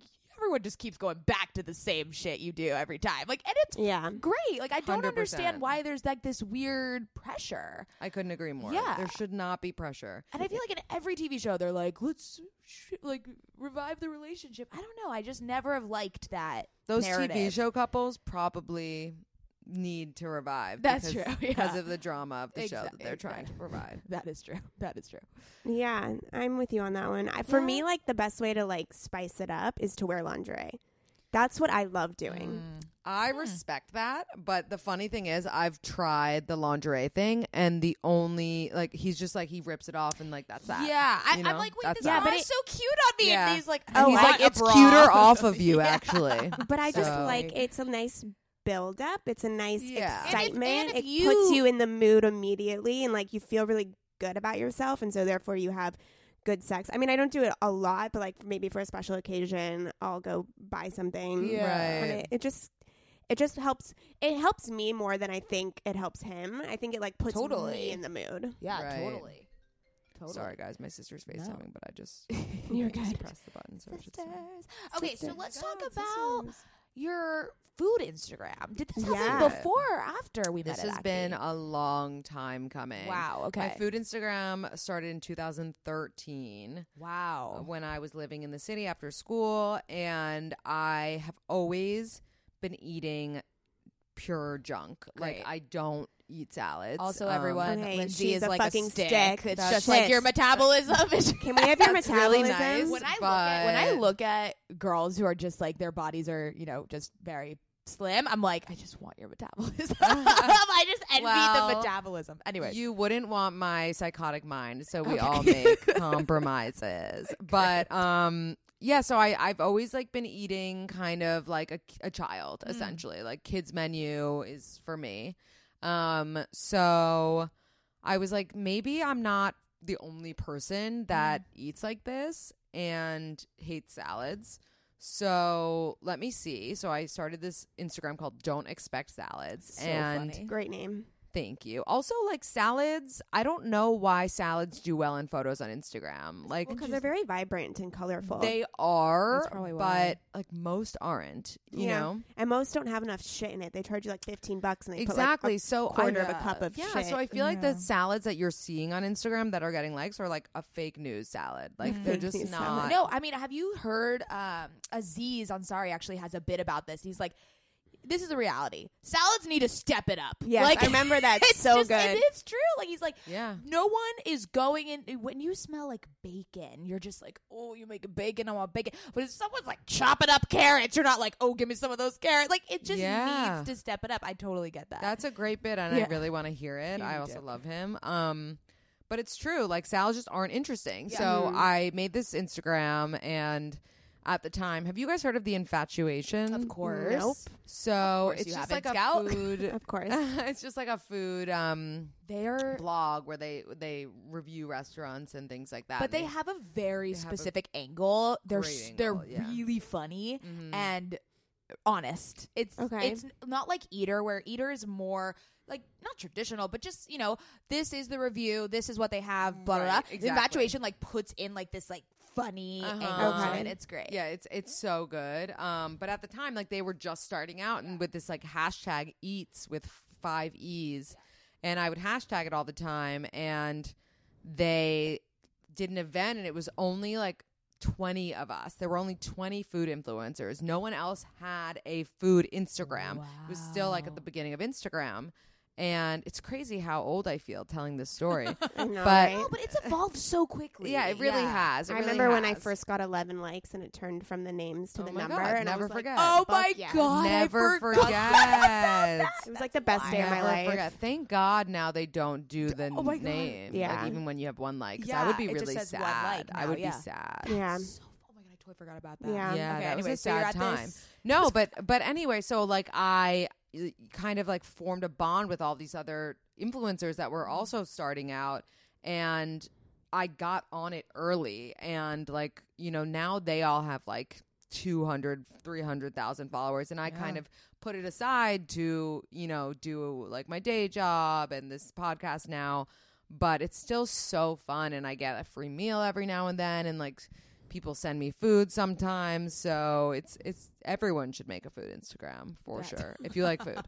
everyone just keeps going back to the same shit you do every time. Like, and it's yeah. great. Like, I don't one hundred percent understand why there's like this weird pressure. I couldn't agree more. Yeah. There should not be pressure. And I feel like in every T V show, they're like, let's sh- like revive the relationship. I don't know. I just never have liked that. Those narrative. T V show couples probably need to revive. That's because, true. Because yeah. of the drama of the exactly. show that they're trying to provide. That is true. That is true. Yeah, I'm with you on that one. I, for yeah. me, like the best way to like spice it up is to wear lingerie. That's what I love doing. Mm. I yeah. respect that, but the funny thing is I've tried the lingerie thing and the only like he's just like he rips it off and like that's that. Yeah. I, I'm like, wait, that's this bra is so cute on me. Yeah. And he's like, oh, and he's like, it's bra. Cuter off of you yeah. actually. But I so. just like it's a nice build up. It's a nice yeah. excitement. And if, and if it you... puts you in the mood immediately and like you feel really good about yourself and so therefore you have good sex. I mean, I don't do it a lot, but like maybe for a special occasion I'll go buy something. Yeah. Right. It, it just it just helps it helps me more than I think it helps him. I think it like puts totally. me in the mood. Yeah, right. totally. Totally. Sorry, guys. My sister's FaceTiming, no. but I just You're I good. Just pressed the button. So sisters. Okay, sisters. So let's God, talk about sisters. Your food Instagram. Did this yeah. happen before or after we met? This has Acme? Been a long time coming. Wow. Okay. My food Instagram started in two thousand thirteen. Wow. When I was living in the city after school, and I have always been eating pure junk. Great. Like I don't eat salads. Also, everyone, um, okay, Lindsey is a like a stick. stick. It's That's just shit. Like your metabolism. Can we have your That's metabolism? Really nice, when, I look at, when I look at girls who are just like their bodies are, you know, just very slim, I'm like, I just want your metabolism. I just envy well, the metabolism. Anyway, you wouldn't want my psychotic mind, so we okay. all make compromises. But um, yeah, so I I've always like been eating kind of like a, a child, mm. essentially. Like kids menu is for me. Um, so I was like, maybe I'm not the only person that mm. eats like this and hates salads. So let me see. So I started this Instagram called Don't Expect Salads. So and funny. Great name. Thank you. Also, like salads, I don't know why salads do well in photos on Instagram. Like, because well, they're very vibrant and colorful. They are, but like most aren't. You yeah. know, and most don't have enough shit in it. They charge you like fifteen bucks, and they exactly put, like, a so quarter I, uh, of a cup of yeah. shit. So I feel yeah. like the salads that you're seeing on Instagram that are getting likes are like a fake news salad. Like mm-hmm. they're just fake not. No, I mean, have you heard? Um, Aziz Ansari actually has a bit about this. He's like. This is the reality. Salads need to step it up. Yeah, like, I remember that. It's so just, good. It, it's true. Like he's like, yeah. no one is going in. When you smell like bacon, you're just like, oh, you make a bacon. I want bacon. But if someone's like chopping up carrots, you're not like, oh, give me some of those carrots. Like it just yeah. needs to step it up. I totally get that. That's a great bit, and yeah. I really want to hear it. You I also do. Love him. Um, but it's true. Like salads just aren't interesting. Yeah. So mm-hmm. I made this Instagram and. At the time, have you guys heard of the Infatuation? Of course. Nope. So course it's just like Scout. A food. Of course, it's just like a food. Um, Their blog where they they review restaurants and things like that. But they, they have a very specific a angle. They're angle, they're yeah. really funny mm-hmm. and honest. It's okay. It's not like Eater, where Eater is more. Like, not traditional, but just, you know, this is the review. This is what they have, blah, right, blah, blah. Exactly. Infatuation, like, puts in, like, this, like, funny uh-huh. angle okay. to it. It's great. Yeah, it's it's so good. Um, But at the time, like, they were just starting out and with this, like, hashtag eats with five E's. And I would hashtag it all the time. And they did an event, and it was only, like, twenty of us. There were only twenty food influencers. No one else had a food Instagram. Wow. It was still, like, at the beginning of Instagram. And it's crazy how old I feel telling this story. I know, but, right? no, but it's evolved so quickly. Yeah, it really yeah. has. It I really remember has. When I first got eleven likes and it turned from the names to oh the number. God, and never I was forget. Like, oh, my yes. God. Never forget. forget. It was like the best I day of my life. Forget. Thank God now they don't do the oh name. Yeah. Like, even when you have one like. Yeah, I would be really it just says sad. One like now, I would yeah. be sad. Yeah. So I forgot about that. Yeah, yeah okay, that anyway, was a so sad time. This- no, but but anyway, so like I kind of like formed a bond with all these other influencers that were also starting out, and I got on it early, and like you know now they all have like two hundred, three hundred thousand followers, and I yeah. kind of put it aside to you know do like my day job and this podcast now, but it's still so fun, and I get a free meal every now and then, and like. people send me food sometimes. So it's it's everyone should make a food Instagram for that. Sure. If you like food.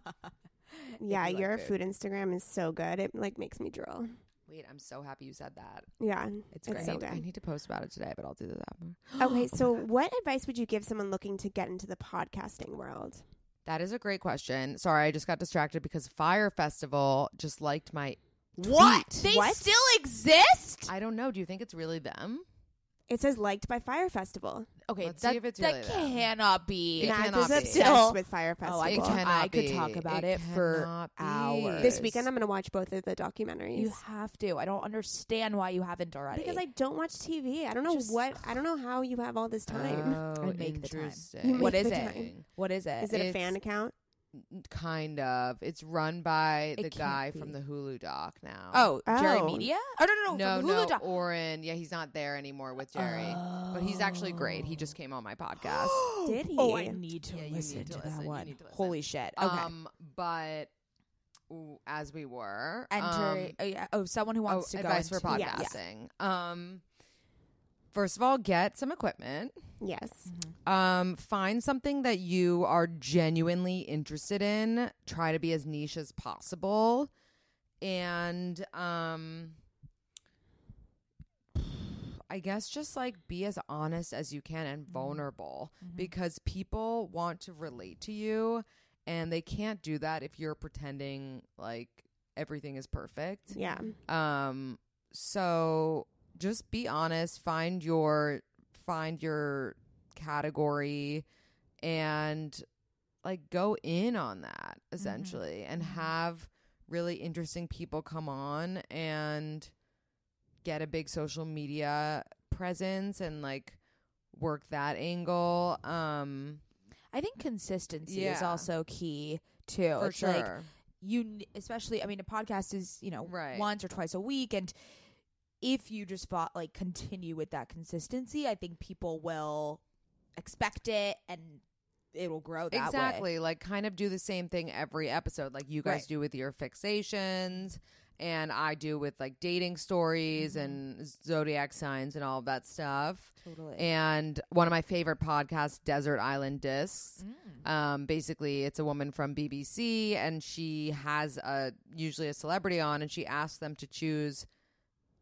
Yeah, you your like food. food Instagram is so good. It like makes me drool. Wait, I'm so happy you said that. Yeah. It's, it's great. So I need to post about it today, but I'll do that. Okay, oh so what advice would you give someone looking to get into the podcasting world? That is a great question. Sorry, I just got distracted because Fyre Festival just liked my tweet. What? They what? still exist? I don't know. Do you think it's really them? It says liked by Fyre Festival. Okay, let's that, see if it's really that cannot be. It Matt cannot is obsessed still. with Fyre Festival. Oh, I, I could be. talk about it, it for hours. This weekend, I'm going to watch both of the documentaries. You have to. I don't understand why you haven't already. Because I don't watch T V. I don't know Just, what. I don't know how you have all this time. Oh, I make the time. Make what is it? Time. What is it? Is it it's, a fan account? Kind of. It's run by it the guy be. from the Hulu doc now. Oh, oh. Jerry Media? Oh, no, no, no. No, Hulu no. Doc. Oren. Yeah, he's not there anymore with Jerry. Oh. But he's actually great. He just came on my podcast. Did he? Oh, I need to yeah, listen need to, to listen. that one. To Holy shit. Okay. Um, but ooh, as we were. Enter. Um, oh, yeah. oh, someone who wants oh, to go. Advice for podcasting. Yeah. Um, First of all, get some equipment. Yes. Mm-hmm. Um, find something that you are genuinely interested in. Try to be as niche as possible. And um, I guess just like be as honest as you can and vulnerable mm-hmm. because people want to relate to you and they can't do that if you're pretending like everything is perfect. Yeah. Um. So... Just be honest, find your find your category and like go in on that essentially mm-hmm. and have really interesting people come on and get a big social media presence and like work that angle. Um, I think consistency yeah. is also key too. For it's sure. like you especially I mean a podcast is, you know, right. once or twice a week and if you just fought, like continue with that consistency, I think people will expect it and it will grow that exactly. way. Exactly. Like kind of do the same thing every episode like you guys right. do with your fixations and I do with like dating stories mm-hmm. and zodiac signs and all of that stuff. Totally. And one of my favorite podcasts, Desert Island Discs. Mm. Um, basically, it's a woman from B B C and she has a usually a celebrity on and she asks them to choose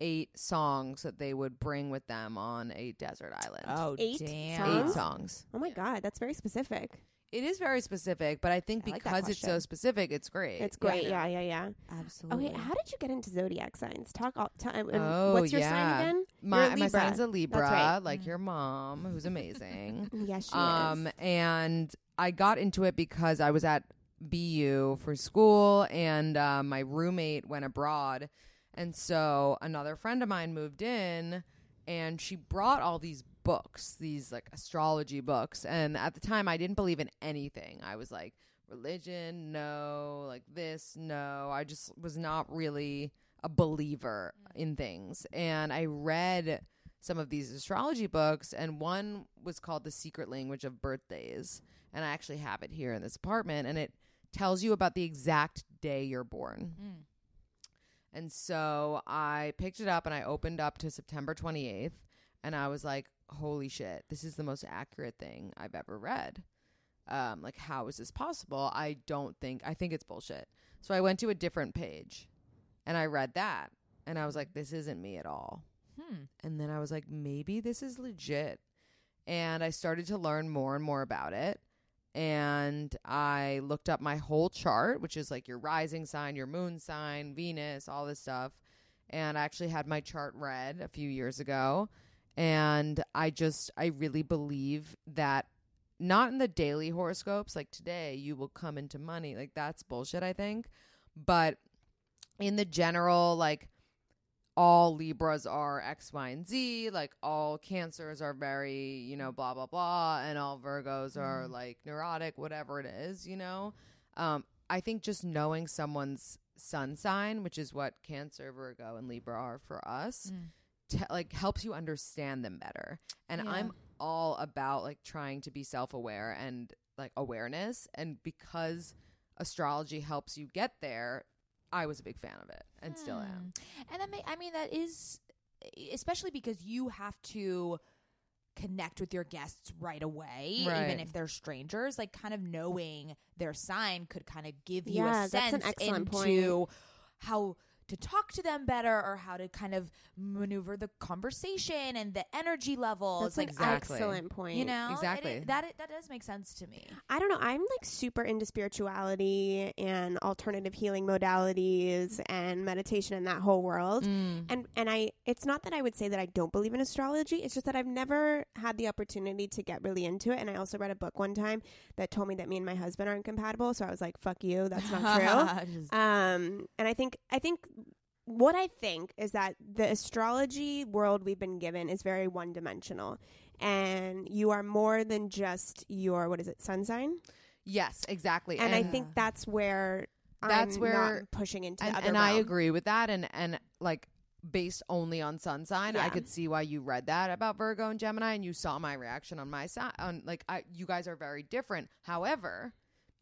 eight songs that they would bring with them on a desert island. Oh, eight damn. Songs? Eight songs. Oh, my God. That's very specific. It is very specific, but I think I because like it's so specific, it's great. It's great. Yeah, yeah, yeah. yeah. Absolutely. Okay, how did you get into zodiac signs? Talk all time. Oh, what's your yeah. sign again? My, my sign's a Libra, right. like mm. your mom, who's amazing. Yes, she um, is. And I got into it because I was at B U for school, and uh, my roommate went abroad. And so another friend of mine moved in and she brought all these books, these like astrology books. And at the time I didn't believe in anything. I was like, religion, no, like this, no. I just was not really a believer in things. And I read some of these astrology books and one was called The Secret Language of Birthdays. And I actually have it here in this apartment and it tells you about the exact day you're born. Mm. And so I picked it up and I opened up to September twenty-eighth and I was like, holy shit, this is the most accurate thing I've ever read. Um, like, how is this possible? I don't think, I think it's bullshit. So I went to a different page and I read that and I was like, this isn't me at all. Hmm. And then I was like, maybe this is legit. And I started to learn more and more about it. And I looked up my whole chart, which is like your rising sign, your moon sign, Venus, all this stuff. And I actually had my chart read a few years ago. And I just, I really believe that not in the daily horoscopes, like today you will come into money. Like that's bullshit, I think. But in the general, like all Libras are X, Y, and Z, like all Cancers are very, you know, blah, blah, blah, and all Virgos are mm. like neurotic, whatever it is, you know. Um, I think just knowing someone's sun sign, which is what Cancer, Virgo, and Libra are for us, mm. te- like helps you understand them better. And yeah. I'm all about like trying to be self-aware and like awareness. And because astrology helps you get there, I was a big fan of it and hmm. still am. And that may, I mean, that is, especially because you have to connect with your guests right away, right. even if they're strangers. Like, kind of knowing their sign could kind of give you yeah, a sense into point. How to talk to them better, or how to kind of maneuver the conversation and the energy level. That's it's like exactly. excellent point. You know, exactly it, that it, that does make sense to me. I don't know. I'm like super into spirituality and alternative healing modalities and meditation and that whole world. Mm. And and I, it's not that I would say that I don't believe in astrology. It's just that I've never had the opportunity to get really into it. And I also read a book one time that told me that me and my husband aren't compatible. So I was like, "Fuck you, that's not true." just... Um, and I think I think. What I think is that the astrology world we've been given is very one-dimensional, and you are more than just your, what is it, sun sign? Yes, exactly. And, and I think that's where that's I'm where not pushing into and, the other And realm. I agree with that, and, and like based only on sun sign, yeah. I could see why you read that about Virgo and Gemini, and you saw my reaction on my side. On like, I, you guys are very different. However,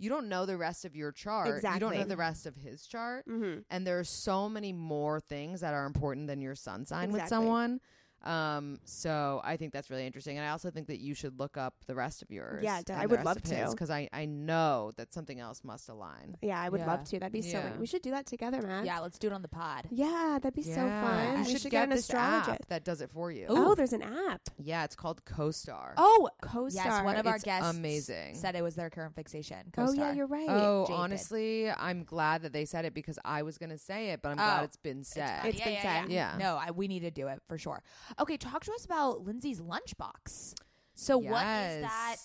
you don't know the rest of your chart. Exactly. You don't know the rest of his chart. Mm-hmm. And there are so many more things that are important than your sun sign exactly. with someone. Um, so I think that's really interesting. And I also think that you should look up the rest of yours. Yeah, I would love to. Because I, I know that something else must align. Yeah, I would yeah. love to. That'd be yeah. so fun. We should do that together, Matt. Yeah, let's do it on the pod. Yeah, that'd be yeah. so fun. You we should, should get, get an astrologer that does it for you. Ooh. Oh, there's an app. Yeah, it's called CoStar. Oh, CoStar. Yes, one of our it's guests amazing. Said it was their current fixation. CoStar. Oh, yeah, you're right. Oh, Jake honestly, did. I'm glad that they said it because I was going to say it, but I'm oh, glad it's been said. It's, it's yeah, been yeah, said. Yeah. yeah. No, I, we need to do it for sure. Okay, talk to us about Lindsey's Lunchbox. So yes. what is that?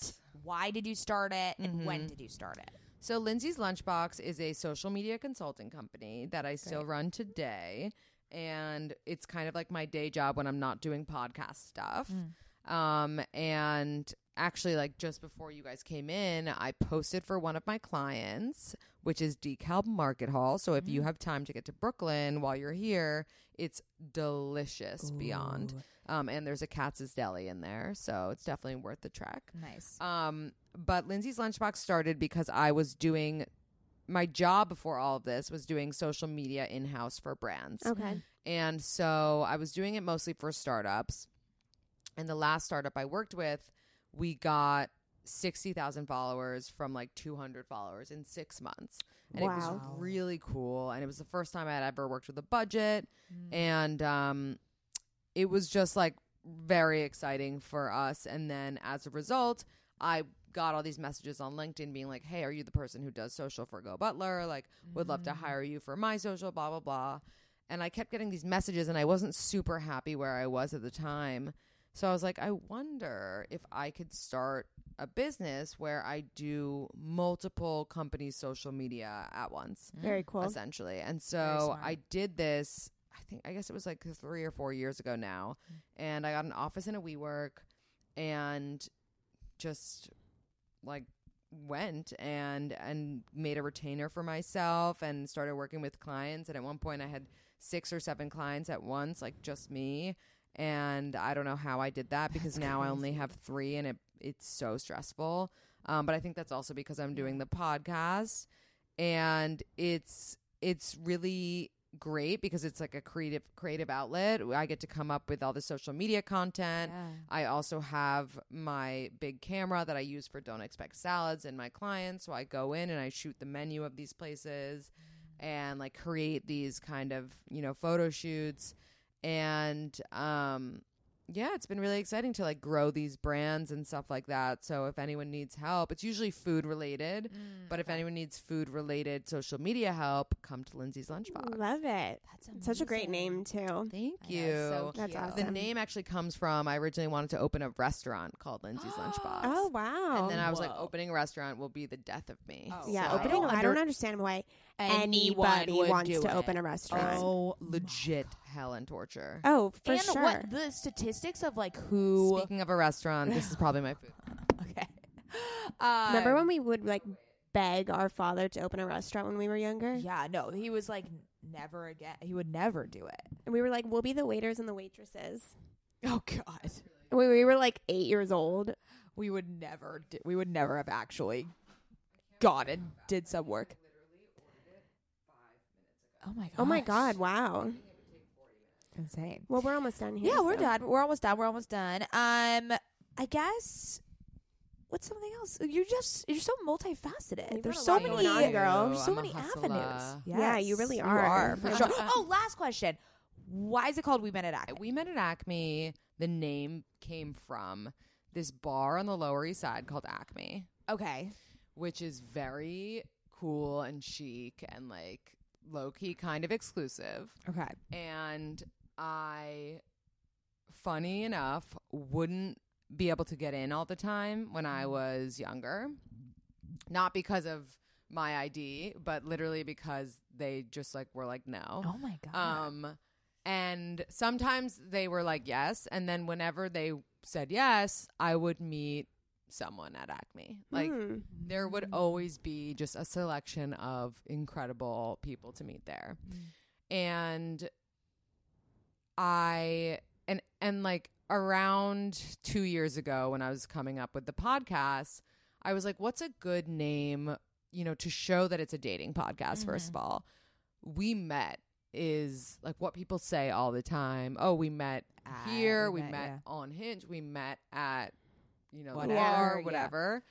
Why did you start it? And mm-hmm. when did you start it? So Lindsey's Lunchbox is a social media consulting company that I Great. still run today. And it's kind of like my day job when I'm not doing podcast stuff. Mm. Um, and actually, like just before you guys came in, I posted for one of my clients, which is Decal Market Hall. So if mm. you have time to get to Brooklyn while you're here, it's delicious Ooh. beyond. Um, and there's a Katz's Deli in there. So it's definitely worth the trek. Nice. Um, but Lindsey's Lunchbox started because I was doing my job before all of this was doing social media in-house for brands. Okay. And so I was doing it mostly for startups. And the last startup I worked with, we got sixty thousand followers from like two hundred followers in six months. And wow. it was really cool. And it was the first time I had ever worked with a budget. Mm. And um, it was just like very exciting for us. And then as a result, I got all these messages on LinkedIn being like, hey, are you the person who does social for Go Butler? Like, mm-hmm. would love to hire you for my social, blah, blah, blah. And I kept getting these messages and I wasn't super happy where I was at the time. So I was like, I wonder if I could start a business where I do multiple companies' social media at once. Very cool. Essentially. And so I did this, I think, I guess it was like three or four years ago now. And I got an office in a WeWork and just like went and, and made a retainer for myself and started working with clients. And at one point I had six or seven clients at once, like just me. And I don't know how I did that because now I only have three and it it's so stressful. Um, but I think that's also because I'm doing the podcast and it's it's really great because it's like a creative creative outlet. I get to come up with all the social media content. Yeah. I also have my big camera that I use for Don't Expect Salads and my clients. So I go in and I shoot the menu of these places and like create these kind of, you know, photo shoots. And, um, yeah, it's been really exciting to like grow these brands and stuff like that. So if anyone needs help, it's usually food related, mm. but if anyone needs food related social media help, come to Lindsey's Lunchbox. Love it. That's such a great name too. Thank you. Know, so That's awesome. The name actually comes from, I originally wanted to open a restaurant called Lindsey's Lunchbox. Oh, wow. And then I was Whoa. like, opening a restaurant will be the death of me. Oh, yeah. So opening, I, don't under- I don't understand why. Anybody wants to it. open a restaurant. Oh, legit oh hell and torture. Oh, for and sure. And what the statistics of like who... Speaking of a restaurant, this is probably my food. Okay. Um, Remember when we would like beg our father to open a restaurant when we were younger? Yeah, no. He was like, never again. He would never do it. And we were like, we'll be the waiters and the waitresses. Oh, God. When we were like eight years old. We would never do, we would never have actually gone and did some work. Oh my god! Oh my god! Wow, insane. Well, we're almost done here. Yeah, we're so. done. We're almost done. We're almost done. Um, I guess. What's something else? You're just you're so multifaceted. You've There's so many, on, girl. There's so I'm many avenues. Yes. Yeah, you really are. You are for sure. Oh, last question. Why is it called We Met at Acme? We Met at Acme. The name came from this bar on the Lower East Side called Acme. Okay. Which is very cool and chic and like low key, kind of exclusive. Okay. And I, funny enough, wouldn't be able to get in all the time when I was younger, not because of my I D, but literally because they just like were like, no. Oh my God. Um, and sometimes they were like, yes. And then whenever they said yes, I would meet someone at Acme. Like mm. there would always be just a selection of incredible people to meet there. Mm. And I, and, and like, around two years ago when I was coming up with the podcast, I was like, what's a good name, you know, to show that it's a dating podcast, mm-hmm. first of all. We Met is like what people say all the time. Oh, we met uh, here. We, we met, met yeah. on Hinge. We met at, you know, whatever, bar, whatever.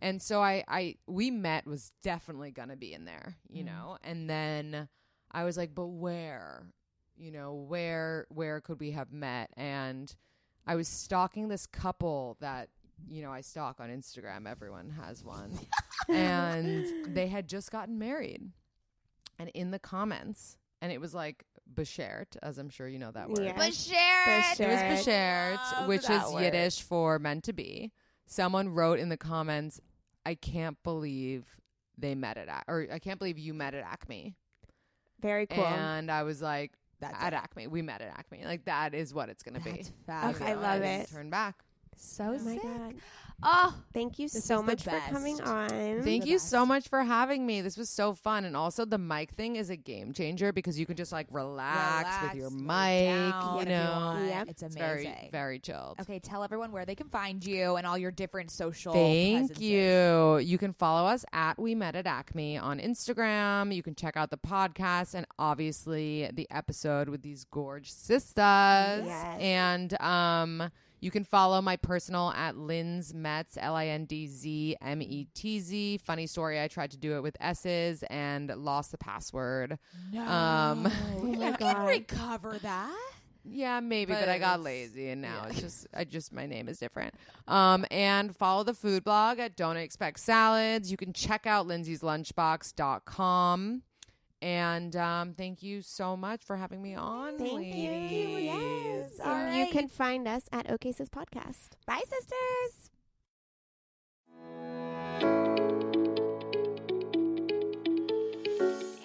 Yeah. And so I, I, We Met was definitely going to be in there, you mm. know? And then I was like, but where, you know, where, where could we have met? And I was stalking this couple that, you know, I stalk on Instagram. Everyone has one. And they had just gotten married. And in the comments, and it was like beshert, as I'm sure you know that word. Yeah. Beshert. It was beshert, which is word. Yiddish for meant to be. Someone wrote in the comments, I can't believe they met at Ac- or I can't believe you met at Acme. Very cool. And I was like, That's at it. Acme. We met at Acme. Like, that is what it's going to be. That's fabulous. Okay, I love it. Turn back. So oh sick. My God. Oh, thank you so much for coming on. Thank you best. so much for having me. This was so fun. And also the mic thing is a game changer because you can just like relax, relax with your mic. Down, you know, you yep. it's amazing. It's very, very chilled. Okay. Tell everyone where they can find you and all your different social. Thank presences. you. You can follow us at We Met at Acme on Instagram. You can check out the podcast and obviously the episode with these gorge sisters. Yes. And, um, you can follow my personal at Linds Metz, L I N D Z M E T Z. Funny story, I tried to do it with S's and lost the password. No. Um, oh my God. You can recover that? Yeah, maybe, but, but I got lazy and now yeah. it's just, I just, my name is different. Um, and follow the food blog at Don't Expect Salads. You can check out Lindsey's Lunchbox dot com. And um, thank you so much for having me on. Thank ladies. you. Yes. And right. you can find us at OK Sis Podcast. Bye, sisters.